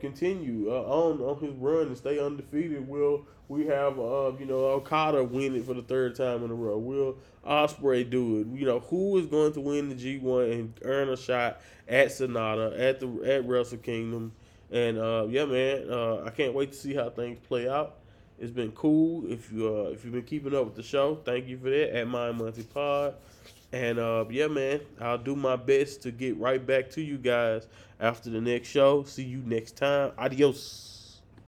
continue on his run and stay undefeated? Will we have Okada win it for the third time in a row? Will Ospreay do it? You know, who is going to win the G1 and earn a shot at SANADA at Wrestle Kingdom? And I can't wait to see how things play out. It's been cool. If you've been keeping up with the show, thank you for that at My Monthly Pod. And I'll do my best to get right back to you guys after the next show. See you next time. Adios.